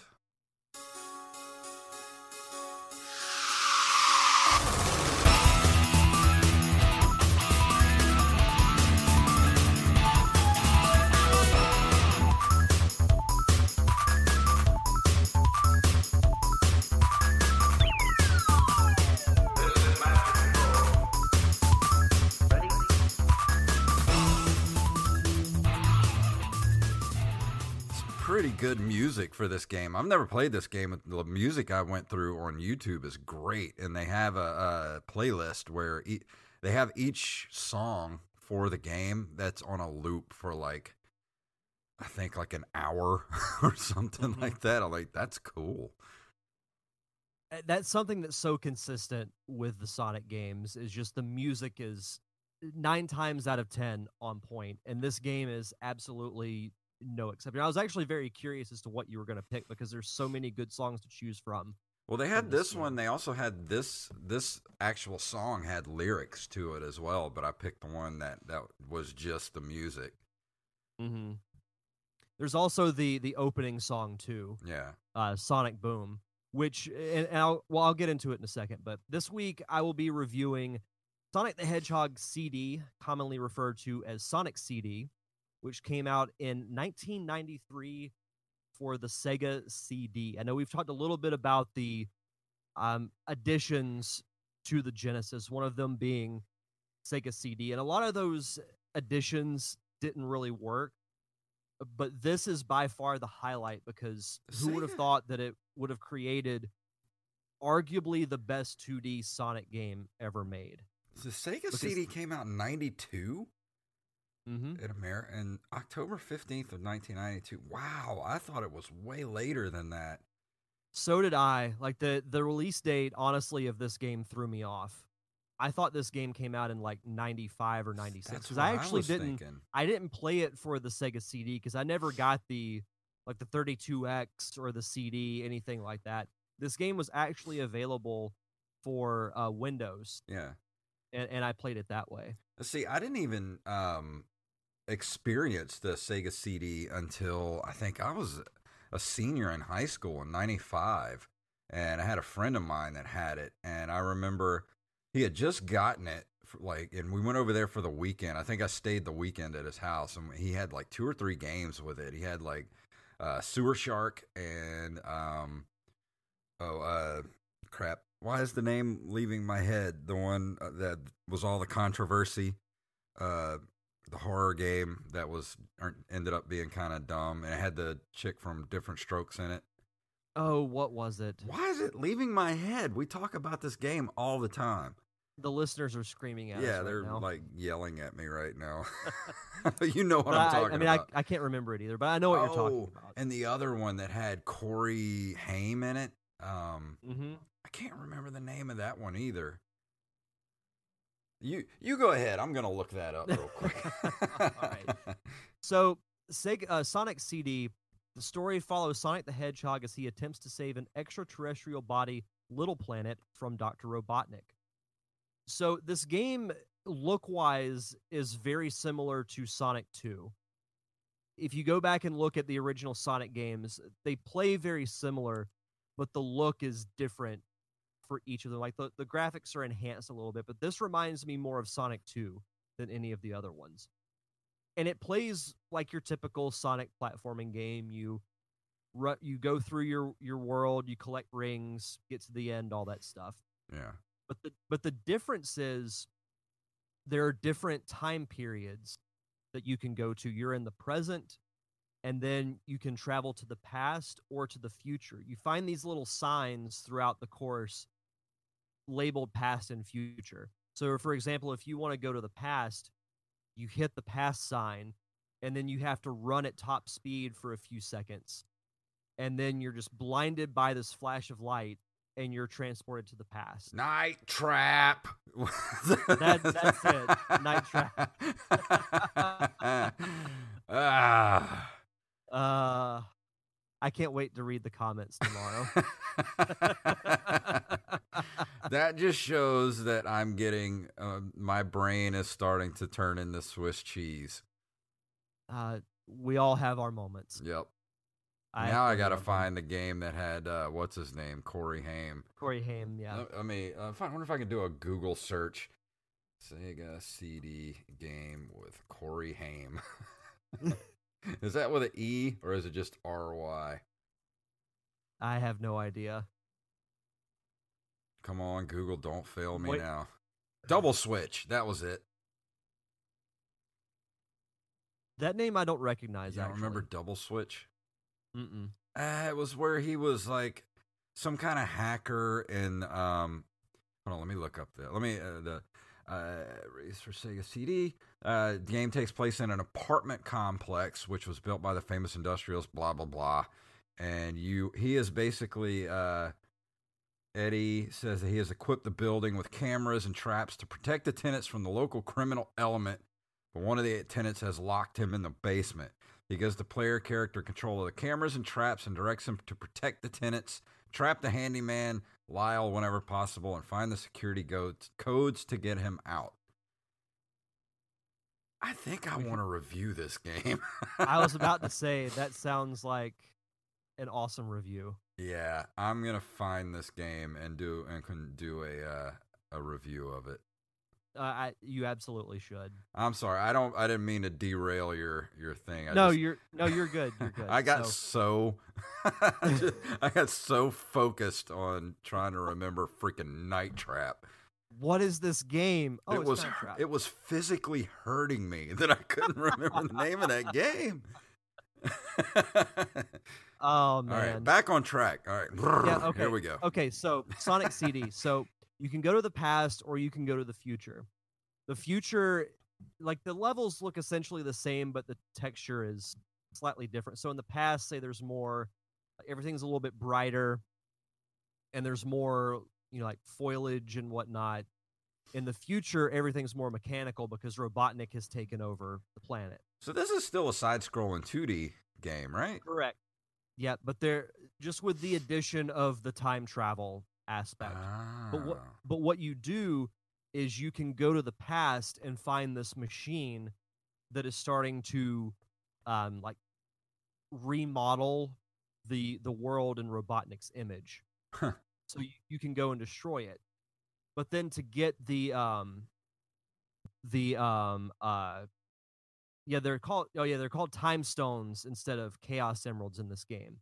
good music for this game. I've never played this game. The music I went through on YouTube is great, and they have a playlist where they have each song for the game that's on a loop for like, I think like an hour or something like that. I'm like, that's cool. That's something that's so consistent with the Sonic games is just the music is 9 times out of 10 on point, and this game is absolutely no exception. I was actually very curious as to what you were going to pick because there's so many good songs to choose from. Well, they had this one. They also had this actual song had lyrics to it as well, but I picked the one that was just the music. Mm-hmm. There's also the opening song too. Yeah. Sonic Boom, which I'll get into it in a second, but this week I will be reviewing Sonic the Hedgehog CD, commonly referred to as Sonic CD, which came out in 1993 for the Sega CD. I know we've talked a little bit about the additions to the Genesis, one of them being Sega CD. And a lot of those additions didn't really work, but this is by far the highlight because who would have thought that it would have created arguably the best 2D Sonic game ever made? The Sega CD came out in 92? Mm-hmm. In October 15th of 1992. Wow, I thought it was way later than that. So did I. Like the release date, honestly, of this game threw me off. I thought this game came out in like 95 or 96 because I actually didn't. I didn't play it for the Sega CD because I never got the 32X or the CD, anything like that. This game was actually available for Windows. Yeah, and I played it that way. See, I didn't even experience the Sega CD until I think I was a senior in high school in 95, and I had a friend of mine that had it, and I remember he had just gotten it, and we went over there for the weekend. I think I stayed the weekend at his house, and he had like 2 or 3 games with it. He had like Sewer Shark and crap. Why is the name leaving my head? The one that was all the controversy. the horror game that was ended up being kind of dumb, and it had the chick from Different Strokes in it. Oh, what was it? Why is it leaving my head? We talk about this game all the time. The listeners are screaming at us. Yeah, they're like yelling at me right now. You know what I'm talking about. I mean, I can't remember it either, but I know what you're talking about. And the other one that had Corey Haim in it. I can't remember the name of that one either. You go ahead. I'm going to look that up real quick. All right. So Sonic CD, the story follows Sonic the Hedgehog as he attempts to save an extraterrestrial body, Little Planet, from Dr. Robotnik. So this game, look-wise, is very similar to Sonic 2. If you go back and look at the original Sonic games, they play very similar, but the look is different for each of them. Like the graphics are enhanced a little bit, but this reminds me more of Sonic 2 than any of the other ones. And it plays like your typical Sonic platforming game. You go through your world, you collect rings, get to the end, all that stuff. Yeah. But the difference is there are different time periods that you can go to. You're in the present, and then you can travel to the past or to the future. You find these little signs throughout the course labeled past and future. So, for example, if you want to go to the past, you hit the past sign, and then you have to run at top speed for a few seconds. And then you're just blinded by this flash of light, and you're transported to the past. Night Trap. That's it. Night Trap. I can't wait to read the comments tomorrow. That just shows that I'm getting, my brain is starting to turn into Swiss cheese. We all have our moments. Yep. Now I gotta find the game that had what's his name, Corey Haim. Corey Haim, yeah. I mean, I wonder if I can do a Google search. Sega CD game with Corey Haim. Is that with an E or is it just R-Y? I have no idea. Come on, Google, don't fail me now. Double Switch, that was it. That name I don't recognize. I don't remember Double Switch. It was where he was like some kind of hacker, and hold on, let me look up that. Let me Race for Sega CD. The game takes place in an apartment complex which was built by the famous industrialist. Blah blah blah, and he is basically Eddie says that he has equipped the building with cameras and traps to protect the tenants from the local criminal element, but one of the tenants has locked him in the basement. He gives the player character control of the cameras and traps and directs him to protect the tenants, trap the handyman, Lyle, whenever possible, and find the security codes to get him out. I think I want to review this game. I was about to say, that sounds like an awesome review. Yeah, I'm going to find this game and do a review of it. You absolutely should. I'm sorry. I didn't mean to derail your thing. You're good. You're good. I got I got so focused on trying to remember freaking Night Trap. What is this game? Oh, it was Night Trap. It was physically hurting me that I couldn't remember the name of that game. Oh man. All right, back on track. All right. Yeah, okay. Here we go. Okay, so Sonic CD. So you can go to the past or you can go to the future. The future, like the levels look essentially the same, but the texture is slightly different. So in the past, say there's more, everything's a little bit brighter and there's more, like foliage and whatnot. In the future, everything's more mechanical because Robotnik has taken over the planet. So this is still a side-scrolling 2D game, right? Correct. Yeah, but they're just with the addition of the time travel aspect. But what you do is you can go to the past and find this machine that is starting to remodel the world in Robotnik's image. So you can go and destroy it, but then to get they're called time stones instead of chaos emeralds in this game.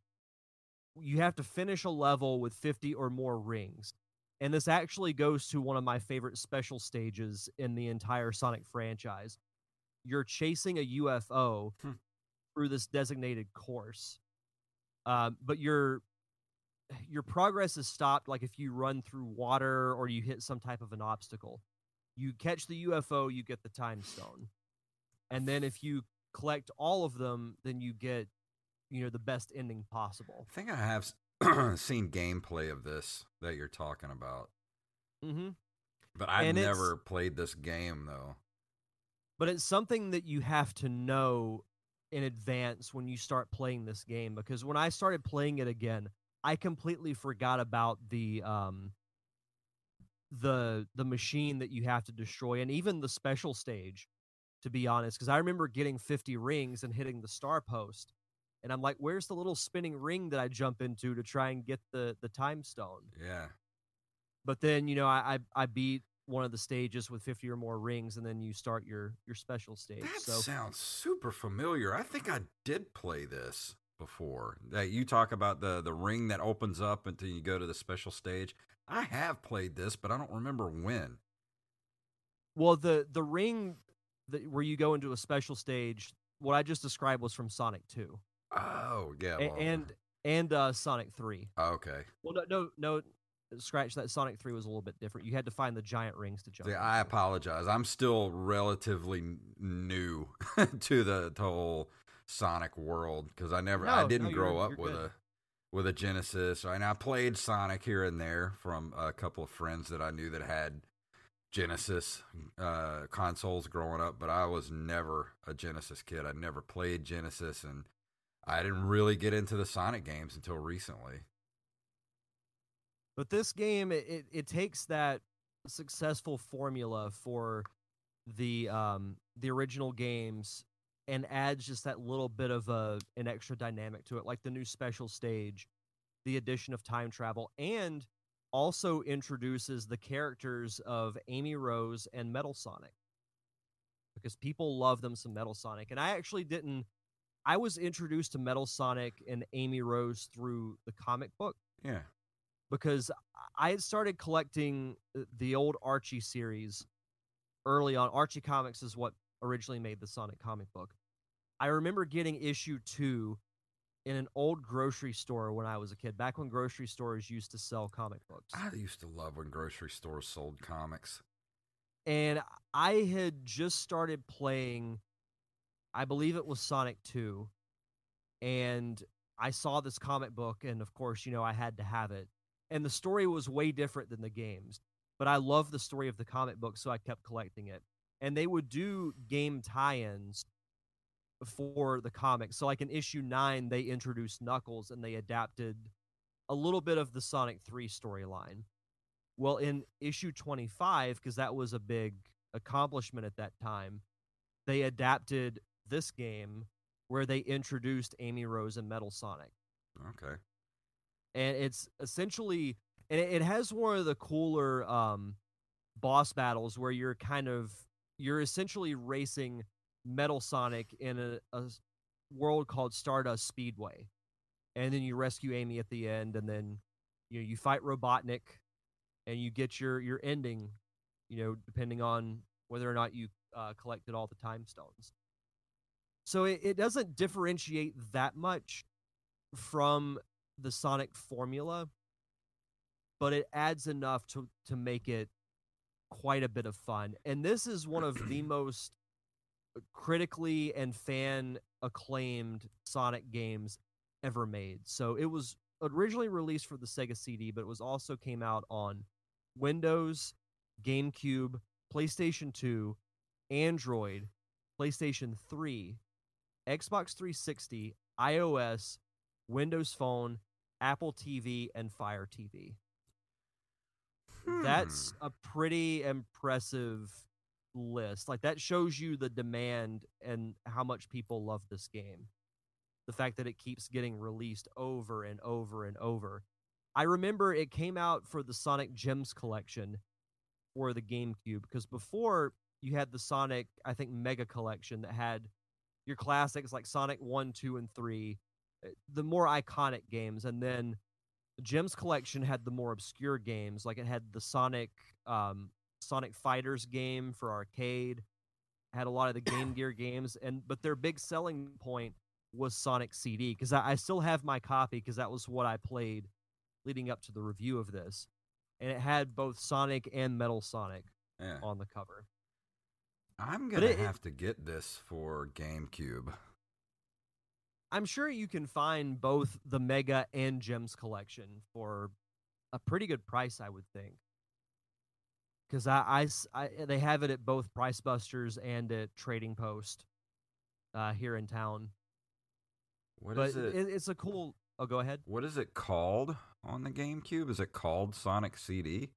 You have to finish a level with 50 or more rings. And this actually goes to one of my favorite special stages in the entire Sonic franchise, you're chasing a UFO through this designated course, but your progress is stopped. Like if you run through water or you hit some type of an obstacle, you catch the UFO, you get the time stone, and then if you collect all of them, then you get, you know, the best ending possible. I think I have seen gameplay of this that you're talking about. Mm-hmm. But I've never played this game, though. But it's something that you have to know in advance when you start playing this game, because when I started playing it again, I completely forgot about the machine that you have to destroy, and even the special stage, to be honest, because I remember getting 50 rings and hitting the star post, and I'm like, where's the little spinning ring that I jump into to try and get the time stone? Yeah. But then, you know, I beat one of the stages with 50 or more rings, and then you start your special stage. That sounds super familiar. I think I did play this before. That you talk about the ring that opens up until you go to the special stage. I have played this, but I don't remember when. Well, the ring where you go into a special stage, what I just described was from Sonic 2. Oh, yeah. Well, and Sonic 3. Okay. Well, no. Scratch that. Sonic 3 was a little bit different. You had to find the giant rings to jump. Yeah, I apologize. I'm still relatively new to the whole Sonic world, because I didn't grow up with a Genesis, and I played Sonic here and there from a couple of friends that I knew that had Genesis consoles growing up, but I was never a Genesis kid. I never played Genesis, and I didn't really get into the Sonic games until recently. But this game, it takes that successful formula for the original games and adds just that little bit of an extra dynamic to it, like the new special stage, the addition of time travel, and also introduces the characters of Amy Rose and Metal Sonic, because people love them some Metal Sonic. And I was introduced to Metal Sonic and Amy Rose through the comic book. Yeah. Because I had started collecting the old Archie series early on. Archie Comics is what originally made the Sonic comic book. I remember getting issue 2 in an old grocery store when I was a kid, back when grocery stores used to sell comic books. I used to love when grocery stores sold comics. And I had just started playing, I believe it was Sonic 2, and I saw this comic book, and of course, you know, I had to have it. And the story was way different than the games, but I loved the story of the comic book, so I kept collecting it. And they would do game tie-ins for the comics. So like in issue 9, they introduced Knuckles, and they adapted a little bit of the Sonic 3 storyline. Well, in issue 25, because that was a big accomplishment at that time, they adapted this game where they introduced Amy Rose and Metal Sonic. Okay. And it's essentially, and it has one of the cooler boss battles where you're essentially racing Metal Sonic in a world called Stardust Speedway. And then you rescue Amy at the end, and then, you know, you fight Robotnik, and you get your ending, you know, depending on whether or not you collected all the time stones. So it doesn't differentiate that much from the Sonic formula, but it adds enough to make it quite a bit of fun. And this is one of the most critically and fan acclaimed Sonic games ever made. So it was originally released for the Sega CD, but it was also came out on Windows, GameCube, PlayStation 2, Android, PlayStation 3, Xbox 360, iOS, Windows Phone, Apple TV, and Fire TV. That's a pretty impressive list. Like, that shows you the demand and how much people love this game. The fact that it keeps getting released over and over and over. I remember it came out for the Sonic Gems collection for the GameCube, because before you had the Sonic, I think, Mega Collection that had your classics like Sonic 1, 2, and 3, the more iconic games, and then Gems Collection had the more obscure games. Like, it had the Sonic Fighters game for arcade, had a lot of the Game Gear games, but their big selling point was Sonic CD, because I still have my copy, because that was what I played leading up to the review of this, and it had both Sonic and Metal Sonic on the cover. I'm gonna have to get this for GameCube. I'm sure you can find both the Mega and Gems collection for a pretty good price, I would think. Because they have it at both Price Busters and at Trading Post here in town. What is it? It's a cool... Oh, go ahead. What is it called on the GameCube? Is it called Sonic CD?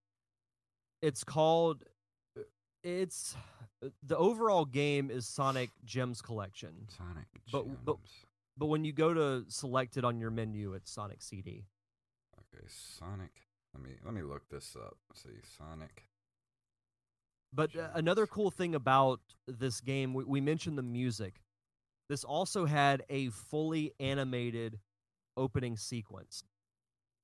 It's called... It's... The overall game is Sonic Gems Collection. Sonic Gems. But when you go to select it on your menu, it's Sonic CD. Okay, Sonic... Let me look this up. Let's see, Sonic... But another cool thing about this game, we mentioned the music. This also had a fully animated opening sequence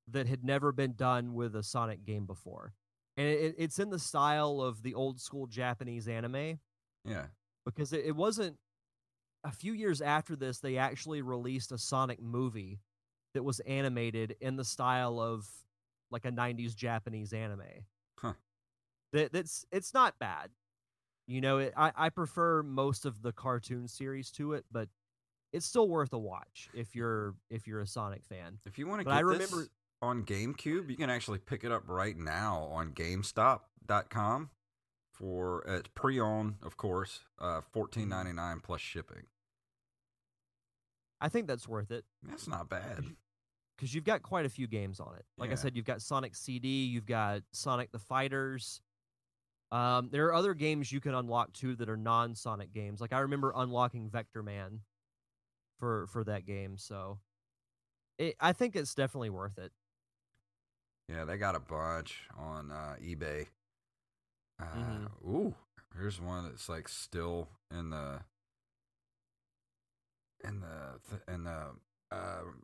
that had never been done with a Sonic game before. And it's in the style of the old school Japanese anime. Yeah. Because it wasn't... A few years after this, they actually released a Sonic movie that was animated in the style of like a 90s Japanese anime. Huh. It's not bad, you know. I prefer most of the cartoon series to it, but it's still worth a watch if you're a Sonic fan. If you want to get this on GameCube, you can actually pick it up right now on GameStop.com for it's pre-owned, of course, $14.99 plus shipping. I think that's worth it. That's not bad. Because you've got quite a few games on it. Like I said, you've got Sonic CD, you've got Sonic the Fighters. There are other games you can unlock, too, that are non-Sonic games. Like, I remember unlocking Vector Man for that game, so... I think it's definitely worth it. Yeah, they got a bunch on eBay. Ooh, here's one that's, like, still in the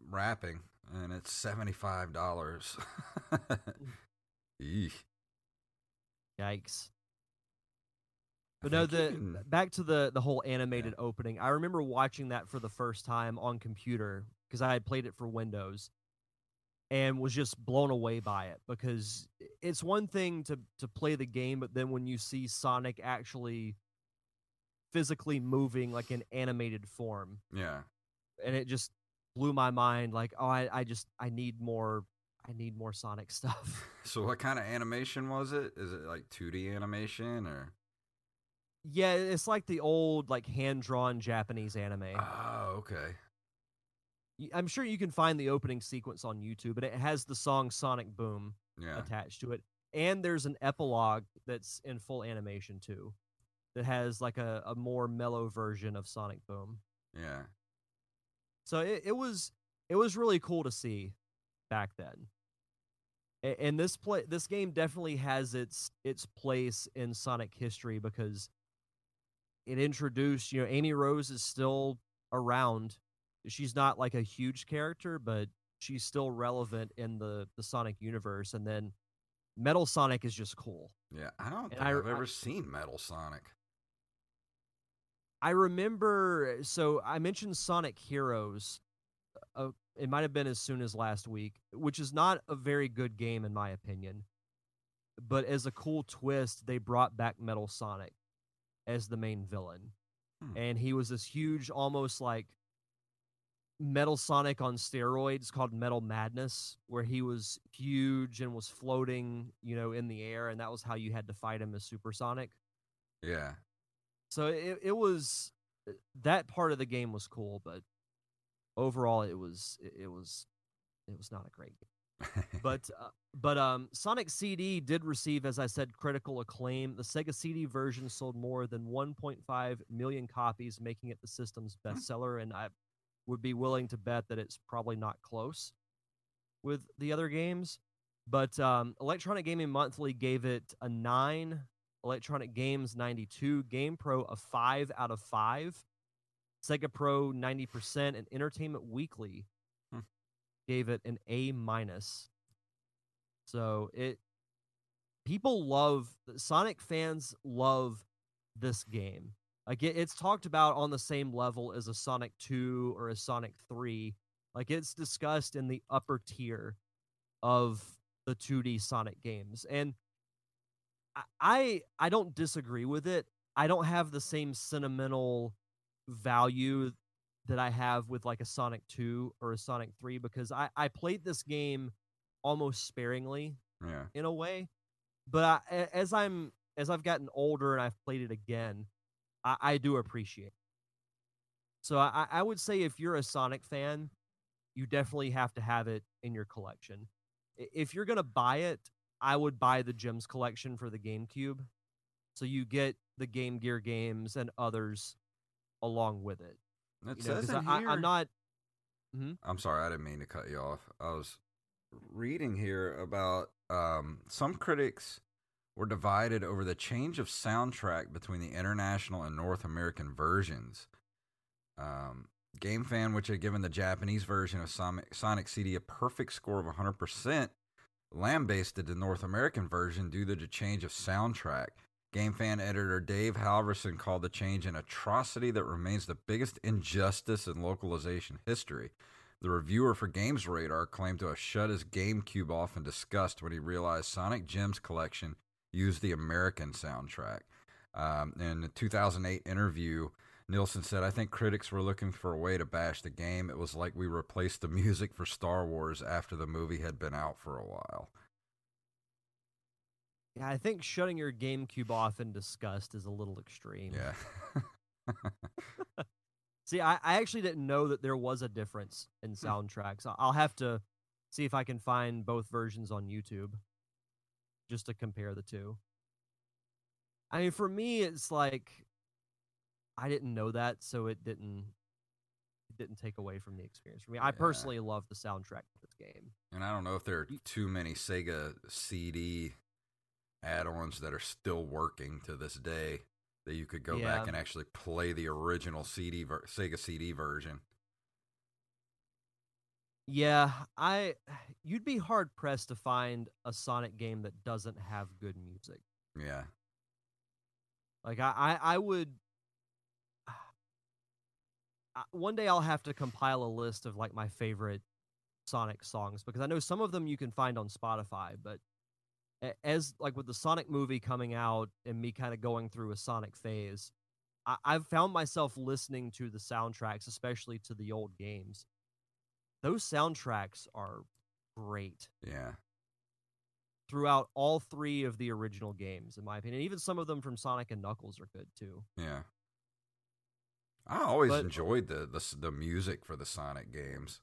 wrapping, and it's $75. Yikes. But no, back to the whole animated opening. I remember watching that for the first time on computer because I had played it for Windows and was just blown away by it, because it's one thing to play the game, but then when you see Sonic actually physically moving like in animated form. Yeah. And it just blew my mind, like, oh, I need more Sonic stuff. So what kind of animation was it? Is it like 2D animation or? Yeah, it's like the old, like, hand-drawn Japanese anime. Oh, okay. I'm sure you can find the opening sequence on YouTube, and it has the song Sonic Boom attached to it. And there's an epilogue that's in full animation, too, that has, like, a more mellow version of Sonic Boom. Yeah. So it was really cool to see back then, and this game definitely has its place in Sonic history, because it introduced, you know, Amy Rose is still around. She's not like a huge character, but she's still relevant in the Sonic universe. And then Metal Sonic is just cool. Yeah, I don't think I've ever seen Metal Sonic. I remember, so I mentioned Sonic Heroes. It might have been as soon as last week, which is not a very good game in my opinion. But as a cool twist, they brought back Metal Sonic as the main villain. And he was this huge, almost like Metal Sonic on steroids, called Metal Madness, where he was huge and was floating, you know, in the air. And that was how you had to fight him as Super Sonic. Yeah. So it was, that part of the game was cool, but overall it was not a great game. But Sonic CD did receive, as I said, critical acclaim. The Sega CD version sold more than 1.5 million copies, making it the system's bestseller. And I would be willing to bet that it's probably not close with the other games. But Electronic Gaming Monthly gave it a 9. Electronic Games 92, GamePro a 5 out of 5, Sega Pro 90%, and Entertainment Weekly gave it an A-. So people love Sonic fans love this game. Like, it's talked about on the same level as a Sonic 2 or a Sonic 3. Like, it's discussed in the upper tier of the 2D Sonic games. And I don't disagree with it. I don't have the same sentimental value that I have with, like, a Sonic 2 or a Sonic 3, because I played this game almost sparingly, in a way. But as I've gotten older and I've played it again, I do appreciate it. So I would say if you're a Sonic fan, you definitely have to have it in your collection. If you're going to buy it, I would buy the Gems collection for the GameCube. So you get the Game Gear games and others along with it. It says in here... I'm not... Mm-hmm. I'm sorry, I didn't mean to cut you off. I was reading here about some critics were divided over the change of soundtrack between the international and North American versions. GameFan, which had given the Japanese version of Sonic CD a perfect score of 100%, lambasted the North American version due to the change of soundtrack. GameFan editor Dave Halverson called the change an atrocity that remains the biggest injustice in localization history. The reviewer for Games Radar claimed to have shut his GameCube off in disgust when he realized Sonic Gems Collection used the American soundtrack. In a 2008 interview, Nielsen said, "I think critics were looking for a way to bash the game. It was like we replaced the music for Star Wars after the movie had been out for a while." Yeah, I think shutting your GameCube off in disgust is a little extreme. Yeah. See, I actually didn't know that there was a difference in soundtracks. I'll have to see if I can find both versions on YouTube just to compare the two. I mean, for me, it's like I didn't know that, so it didn't take away from the experience for me. I personally love the soundtrack for this game. And I don't know if there are too many Sega CD add-ons that are still working to this day that you could go back and actually play the original Sega CD version. Yeah, you'd be hard-pressed to find a Sonic game that doesn't have good music. Yeah. Like, I would... One day I'll have to compile a list of, like, my favorite Sonic songs, because I know some of them you can find on Spotify, but as like with the Sonic movie coming out and me kind of going through a Sonic phase, I've found myself listening to the soundtracks, especially to the old games. Those soundtracks are great. Yeah. Throughout all three of the original games, in my opinion. Even some of them from Sonic and Knuckles are good too. Yeah. I always enjoyed the music for the Sonic games.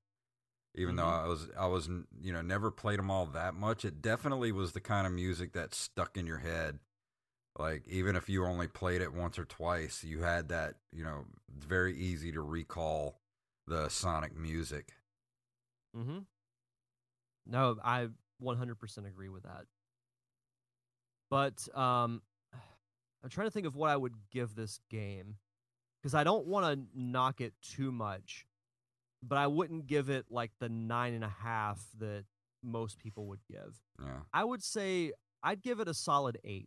Even though I was, you know, never played them all that much, it definitely was the kind of music that stuck in your head. Like, even if you only played it once or twice, you had that, you know, very easy to recall the Sonic music. Mm-hmm. No, I 100% agree with that. But I'm trying to think of what I would give this game, because I don't want to knock it too much. But I wouldn't give it like the 9.5 that most people would give. Yeah. I would say I'd give it a solid 8.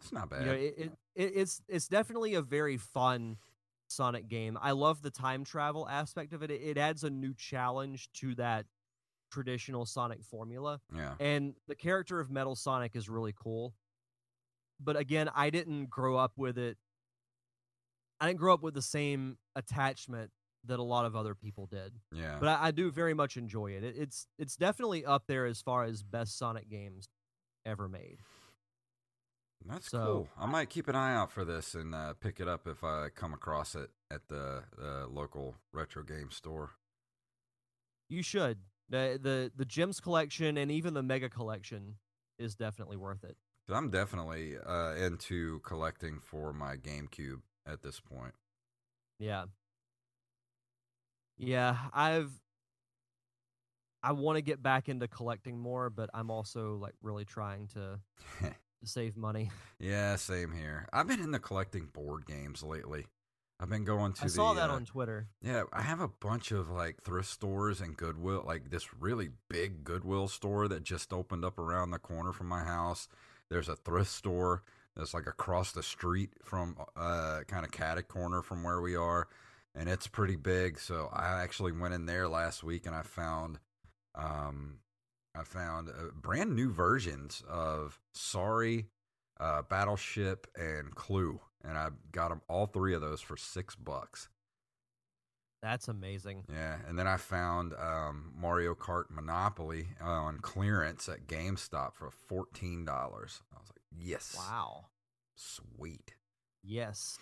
It's not bad. You know, it's definitely a very fun Sonic game. I love the time travel aspect of it. It adds a new challenge to that traditional Sonic formula. Yeah. And the character of Metal Sonic is really cool. But again, I didn't grow up with it. I didn't grow up with the same attachment that a lot of other people did. Yeah. But I do very much enjoy it. It's definitely up there as far as best Sonic games ever made. That's cool. I might keep an eye out for this and pick it up if I come across it at the local retro game store. You should. The Gems collection and even the Mega collection is definitely worth it. I'm definitely into collecting for my GameCube at this point. Yeah. Yeah, I want to get back into collecting more, but I'm also like really trying to save money. Yeah, same here. I've been into collecting board games lately. I've been going to I saw that on Twitter. Yeah, I have a bunch of like thrift stores and Goodwill, like this really big Goodwill store that just opened up around the corner from my house. There's a thrift store. that's like across the street from kind of catty corner from where we are, and it's pretty big. So I actually went in there last week and I found brand new versions of Sorry, Battleship, and Clue, and I got them all three of those for $6. That's amazing. Yeah, and then I found Mario Kart Monopoly on clearance at GameStop for $14. I was like, yes. Wow. Sweet. Yes.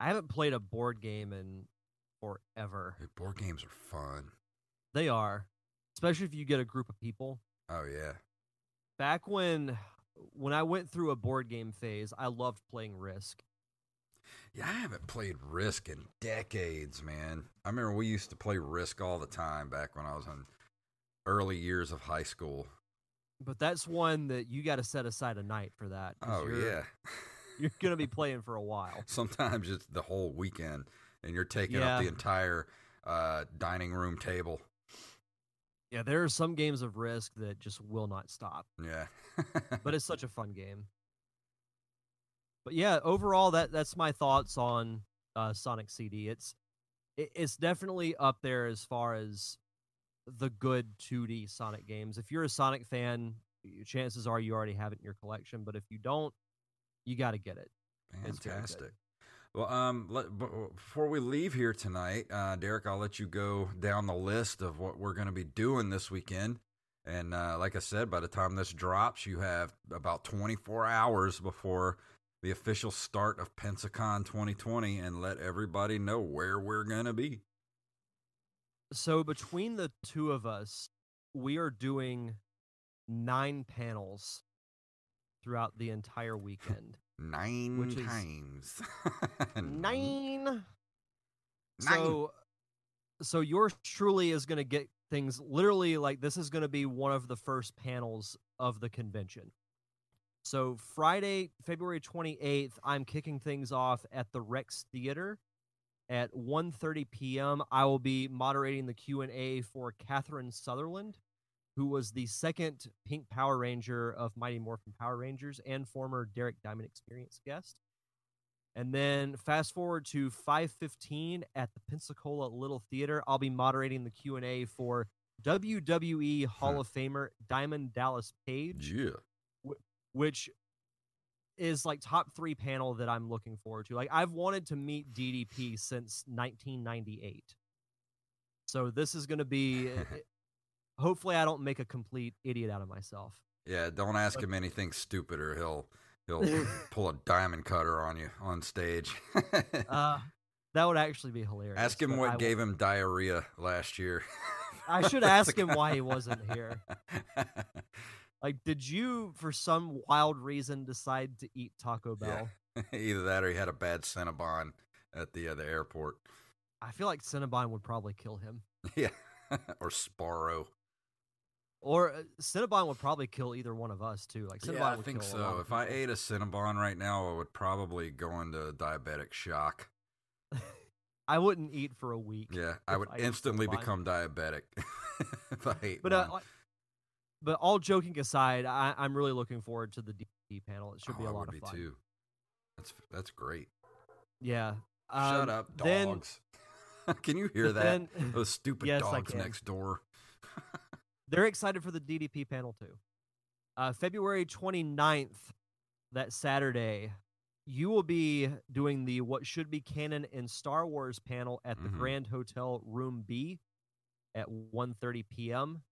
I haven't played a board game in forever. Dude, board games are fun. They are, especially if you get a group of people. Oh, yeah. Back when I went through a board game phase, I loved playing Risk. Yeah, I haven't played Risk in decades, man. I remember we used to play Risk all the time back when I was in early years of high school. But that's one that you got to set aside a night for that. Oh, yeah. You're going to be playing for a while. Sometimes it's the whole weekend, and you're taking up the entire dining room table. Yeah, there are some games of Risk that just will not stop. Yeah. But it's such a fun game. But yeah, overall, that's my thoughts on Sonic CD. It's definitely up there as far as the good 2D Sonic games. If you're a Sonic fan, chances are you already have it in your collection. But if you don't, you got to get it. Fantastic. Well, before we leave here tonight, Derek, I'll let you go down the list of what we're going to be doing this weekend. And like I said, by the time this drops, you have about 24 hours before the official start of Pensacon 2020, and let everybody know where we're going to be. So between the two of us, we are doing 9 panels throughout the entire weekend. 9 times. 9. So yours truly is going to get things literally like this is going to be one of the first panels of the convention. So Friday, February 28th, I'm kicking things off at the Rex Theater at 1:30 p.m. I will be moderating the Q&A for Catherine Sutherland, who was the second Pink Power Ranger of Mighty Morphin Power Rangers and former Derek Diamond Experience guest. And then fast forward to 5:15 at the Pensacola Little Theater. I'll be moderating the Q&A for WWE Hall of Famer Diamond Dallas Page. Yeah. Which is like top 3 panel that I'm looking forward to. Like I've wanted to meet DDP since 1998. So this is going to be, hopefully I don't make a complete idiot out of myself. Yeah. Don't ask him anything stupid or he'll pull a diamond cutter on you on stage. That would actually be hilarious. Ask him what gave him diarrhea last year. I should ask him why he wasn't here. Like, did you, for some wild reason, decide to eat Taco Bell? Yeah. Either that or he had a bad Cinnabon at the other airport. I feel like Cinnabon would probably kill him. Yeah, or Sparrow. Or Cinnabon would probably kill either one of us, too. Like Cinnabon would think kill so. If I ate a Cinnabon right now, I would probably go into diabetic shock. I wouldn't eat for a week. Yeah, I would instantly become diabetic if I ate one. But all joking aside, I'm really looking forward to the DDP panel. It should be a lot of fun. Too. That's great. Yeah. Shut up, dogs. Then, can you hear that? Those stupid dogs next door. They're excited for the DDP panel, too. February 29th, that Saturday, you will be doing the What Should Be Canon in Star Wars panel at the Grand Hotel Room B at 1:30 p.m.,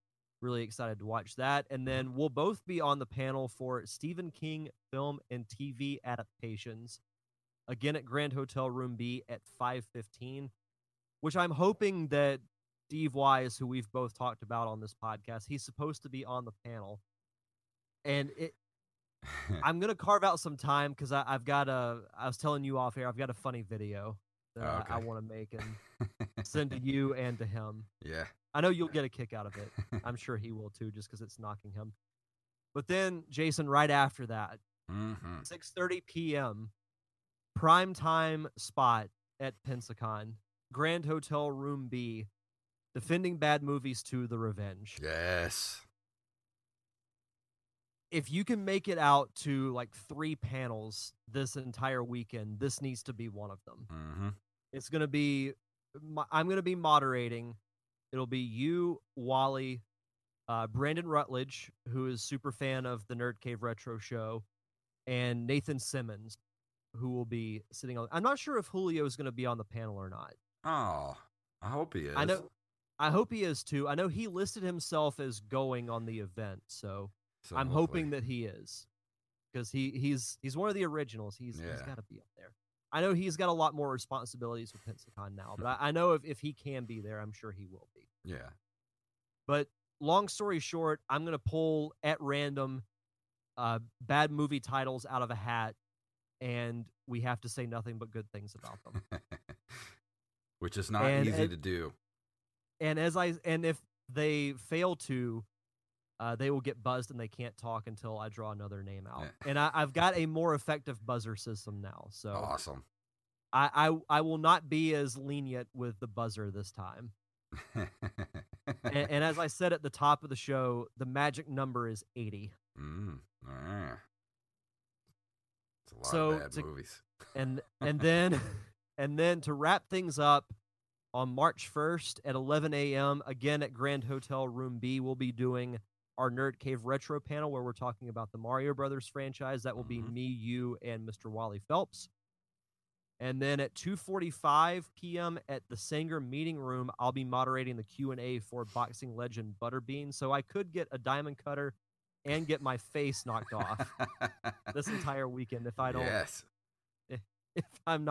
Really excited to watch that. And then we'll both be on the panel for Stephen King film and TV adaptations. Again, at Grand Hotel Room B at 5:15, which I'm hoping that Steve Wise, who we've both talked about on this podcast, he's supposed to be on the panel. And I'm going to carve out some time because I was telling you off air, I've got a funny video that I want to make and send to you and to him. Yeah. I know you'll get a kick out of it. I'm sure he will, too, just because it's knocking him. But then, Jason, right after that, 6:30 p.m., prime time spot at Pensacon, Grand Hotel Room B, Defending Bad Movies 2: The Revenge. Yes. if you can make it out to like 3 panels this entire weekend, this needs to be one of them. Mm-hmm. It's going to be, I'm going to be moderating. It'll be you, Wally, Brandon Rutledge, who is super fan of the Nerd Cave Retro Show, and Nathan Simmons, who will be sitting on. I'm not sure if Julio is going to be on the panel or not. Oh, I hope he is. I know. I hope he is too. I know he listed himself as going on the event, so I'm hoping that he is, because he's one of the originals. He's got to be up there. I know he's got a lot more responsibilities with Pensacon now, but I know if he can be there, I'm sure he will be. Yeah. But long story short, I'm going to pull at random bad movie titles out of a hat, and we have to say nothing but good things about them. Which is not easy to do. And if they fail to, they will get buzzed and they can't talk until I draw another name out. Yeah. And I've got a more effective buzzer system now. So awesome! I will not be as lenient with the buzzer this time. and as I said at the top of the show, the magic number is 80. Mm, yeah. It's a lot of bad movies. and then to wrap things up, on March 1st at 11 a.m., again at Grand Hotel Room B, we'll be doing our Nerd Cave Retro panel where we're talking about the Mario Brothers franchise. That will be me, you, and Mr. Wally Phelps. And then at 2:45 p.m. at the Sanger Meeting Room, I'll be moderating the Q&A for boxing legend Butterbean. So I could get a diamond cutter and get my face knocked off this entire weekend if I don't. Yes. If I'm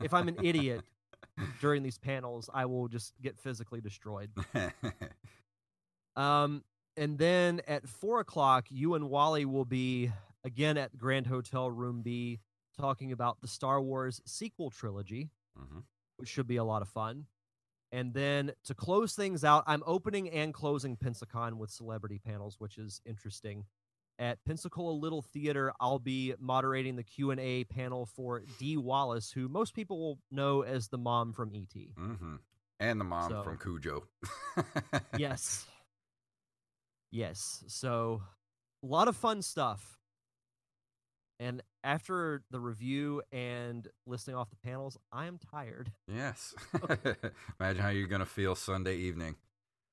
an idiot during these panels, I will just get physically destroyed. And then at 4:00, you and Wally will be again at Grand Hotel Room B talking about the Star Wars sequel trilogy, which should be a lot of fun. And then to close things out, I'm opening and closing Pensacon with celebrity panels, which is interesting. At Pensacola Little Theater, I'll be moderating the Q&A panel for Dee Wallace, who most people will know as the mom from E.T. Mm-hmm. And the mom from Cujo. Yes. Yes. So, a lot of fun stuff. And after the review and listing off the panels, I am tired. Yes. Imagine how you're going to feel Sunday evening.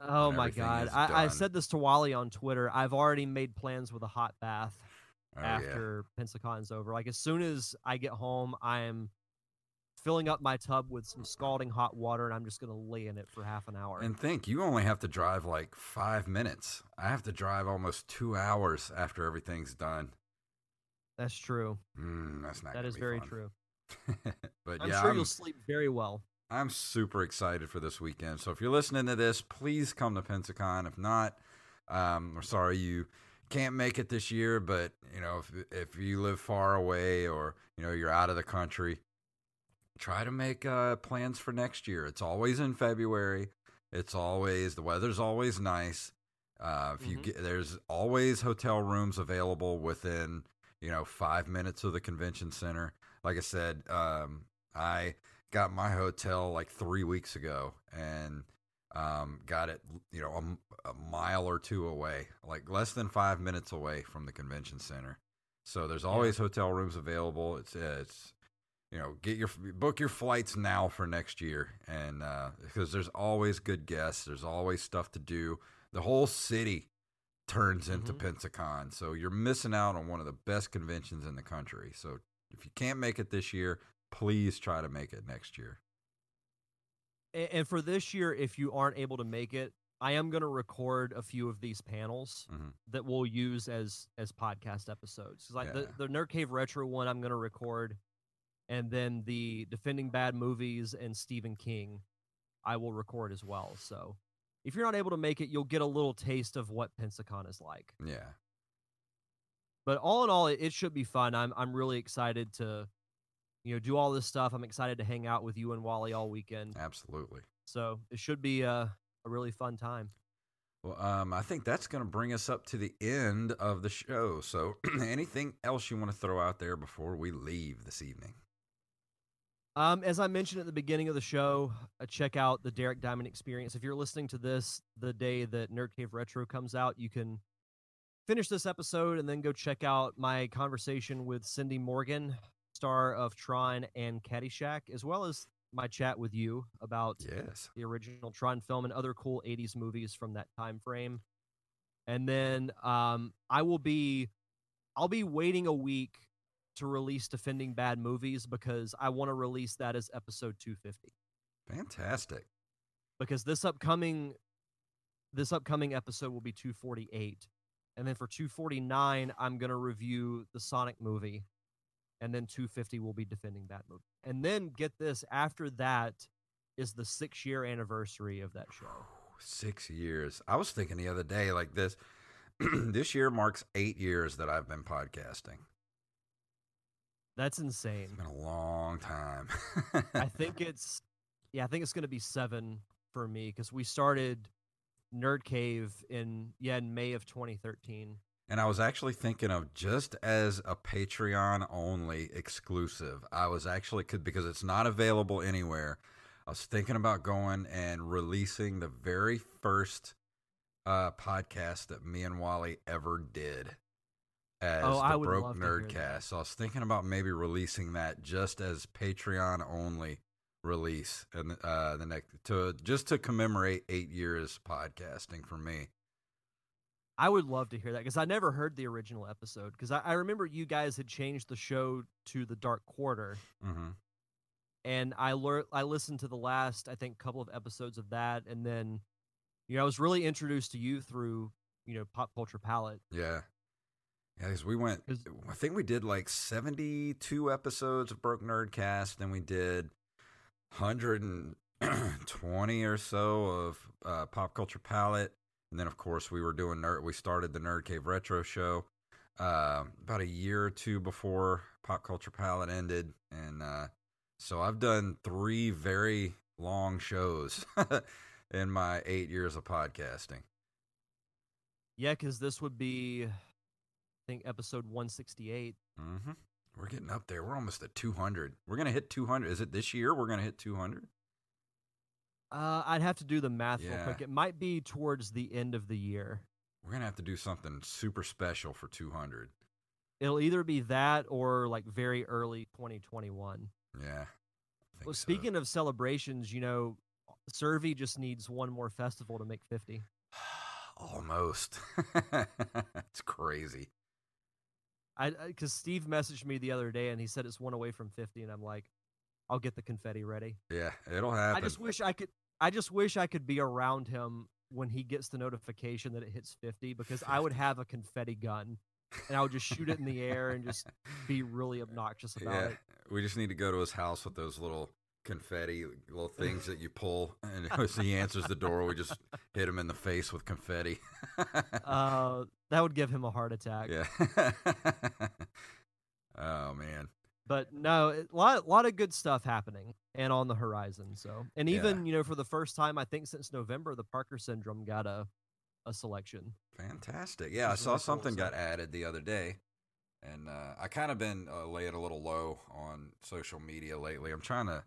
Oh my God. I said this to Wally on Twitter. I've already made plans with a hot bath after Pensacon's over. Like, as soon as I get home, I'm filling up my tub with some scalding hot water, and I'm just going to lay in it for half an hour. And think, you only have to drive like 5 minutes. I have to drive almost 2 hours after everything's done. That's true. That's not. That is very true. But I'm sure you'll sleep very well. I'm super excited for this weekend. So if you're listening to this, please come to Pensacon. If not, we're sorry you can't make it this year. But you know, if you live far away or you know you're out of the country, try to make plans for next year. It's always in February. It's always the weather's always nice. If you get, there's always hotel rooms available within 5 minutes of the convention center. Like I said, I got my hotel like 3 weeks ago and got it a mile or two away, like less than 5 minutes away from the convention center. So there's always hotel rooms available. It's book your flights now for next year, and because there's always good guests, there's always stuff to do. The whole city turns into Pensacon, so you're missing out on one of the best conventions in the country. So if you can't make it this year, please try to make it next year. And for this year, if you aren't able to make it, I am going to record a few of these panels that we'll use as podcast episodes. Like the Nerd Cave Retro one I'm going to record, and then the Defending Bad Movies and Stephen King I will record as well. So if you're not able to make it, you'll get a little taste of what Pensacon is like. Yeah. But all in all, it should be fun. I'm really excited to do all this stuff. I'm excited to hang out with you and Wally all weekend. Absolutely. So it should be a really fun time. Well, I think that's going to bring us up to the end of the show. So anything else you want to throw out there before we leave this evening? As I mentioned at the beginning of the show, check out the Derek Diamond Experience. If you're listening to this the day that Nerd Cave Retro comes out, you can finish this episode and then go check out my conversation with Cindy Morgan, star of Tron and Caddyshack, as well as my chat with you about the original Tron film and other cool 80s movies from that time frame. And then I'll be waiting a week to release Defending Bad Movies because I want to release that as episode 250. Fantastic. Because this upcoming episode will be 248. And then for 249, I'm going to review the Sonic movie. And then 250 will be Defending That Movie. And then, get this, after that is the 6-year anniversary of that show. 6 years. I was thinking the other day, like this, this year marks 8 years that I've been podcasting. That's insane. It's been a long time. I think it's going to be 7 for me because we started Nerd Cave in May of 2013. And I was actually thinking of just as a Patreon-only exclusive. I was actually because it's not available anywhere. I was thinking about going and releasing the very first podcast that me and Wally ever did as the Broke Nerdcast. So I was thinking about maybe releasing that just as Patreon-only release, and the next to commemorate 8 years podcasting for me. I would love to hear that because I never heard the original episode because I remember you guys had changed the show to The Dark Quarter. Mm-hmm. And I listened to the last, I think, couple of episodes of that. And then, I was really introduced to you through, Pop Culture Palette. Yeah. Yeah, because I think we did like 72 episodes of Broke Nerdcast. Then we did 120 or so of Pop Culture Palette. And then, of course, we were doing we started the Nerd Cave Retro Show about a year or two before Pop Culture Palette ended. And so I've done 3 very long shows in my 8 years of podcasting. Yeah, because this would be, I think, episode 168. Mm-hmm. We're getting up there. We're almost at 200. We're going to hit 200. Is it this year we're going to hit 200? I'd have to do the math real quick. It might be towards the end of the year. We're going to have to do something super special for 200. It'll either be that or like very early 2021. Yeah. Well, speaking of celebrations, Servi just needs one more festival to make 50. Almost. It's crazy. Because Steve messaged me the other day and he said it's one away from 50. And I'm like, I'll get the confetti ready. Yeah, it'll happen. I just wish I could be around him when he gets the notification that it hits 50 because I would have a confetti gun and I would just shoot it in the air and just be really obnoxious about it. We just need to go to his house with those little confetti, little things that you pull, and as he answers the door, we just hit him in the face with confetti. That would give him a heart attack. Yeah. Oh, man. But no, a lot of good stuff happening and on the horizon. So, and even for the first time, I think since November, the Parker Syndrome got a selection. Fantastic! Yeah, I saw something got added the other day, and I kind of been laying a little low on social media lately. I'm trying to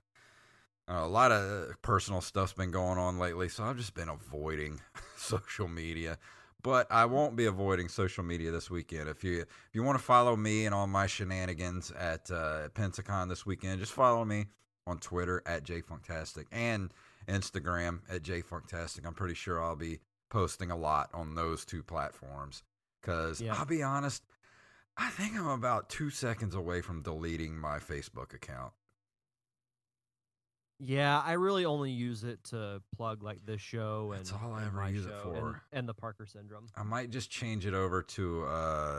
a lot of personal stuff's been going on lately, so I've just been avoiding social media. But I won't be avoiding social media this weekend. If you want to follow me and all my shenanigans at Pensacon this weekend, just follow me on Twitter at JFunktastic and Instagram at JFunktastic. I'm pretty sure I'll be posting a lot on those two platforms because I'll be honest, I think I'm about 2 seconds away from deleting my Facebook account. Yeah, I really only use it to plug like this show and that's all I ever use it for. And the Parker Syndrome. I might just change it over to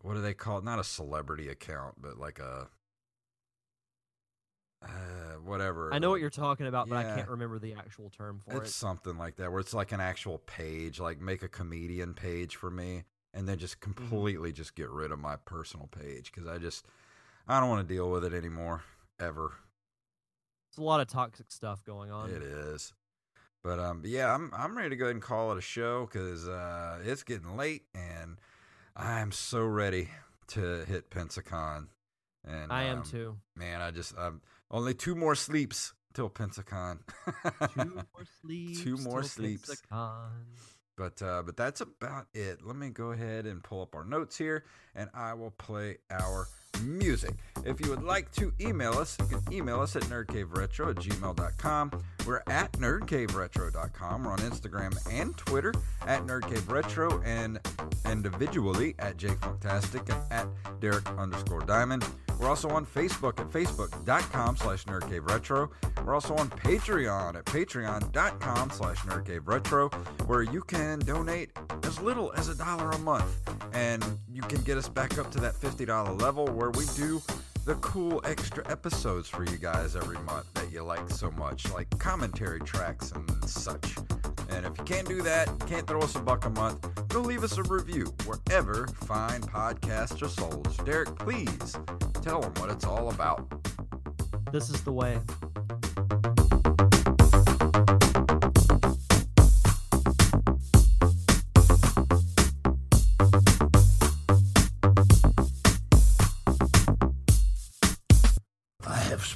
what do they call it? Not a celebrity account, but like a whatever. I know what you're talking about, but I can't remember the actual term for it. It's something like that, where it's like an actual page, like make a comedian page for me, and then just completely just get rid of my personal page because I don't want to deal with it anymore, ever. A lot of toxic stuff going on. It is, but I'm ready to go ahead and call it a show because it's getting late and I'm so ready to hit Pensacon. And I am too. Man, I'm only 2 more sleeps till Pensacon. 2 more sleeps. But that's about it. Let me go ahead and pull up our notes here, and I will play our music. If you would like to email us, you can email us at nerdcaveretro@gmail.com. We're at nerdcaveretro.com. We're on Instagram and Twitter at nerdcaveretro, and individually at jfunktastic and at Derek_Diamond. We're also on Facebook at facebook.com/nerdcaveretro. We're also on Patreon at patreon.com/nerdcaveretro, where you can donate as little as $1 a month, and you can get us back up to that $50 level where we do the cool extra episodes for you guys every month that you like so much, like commentary tracks and such. And if you can't do that, can't throw us $1 a month, go leave us a review wherever fine podcasts are sold. Derek, please tell them what it's all about. This is the way. I have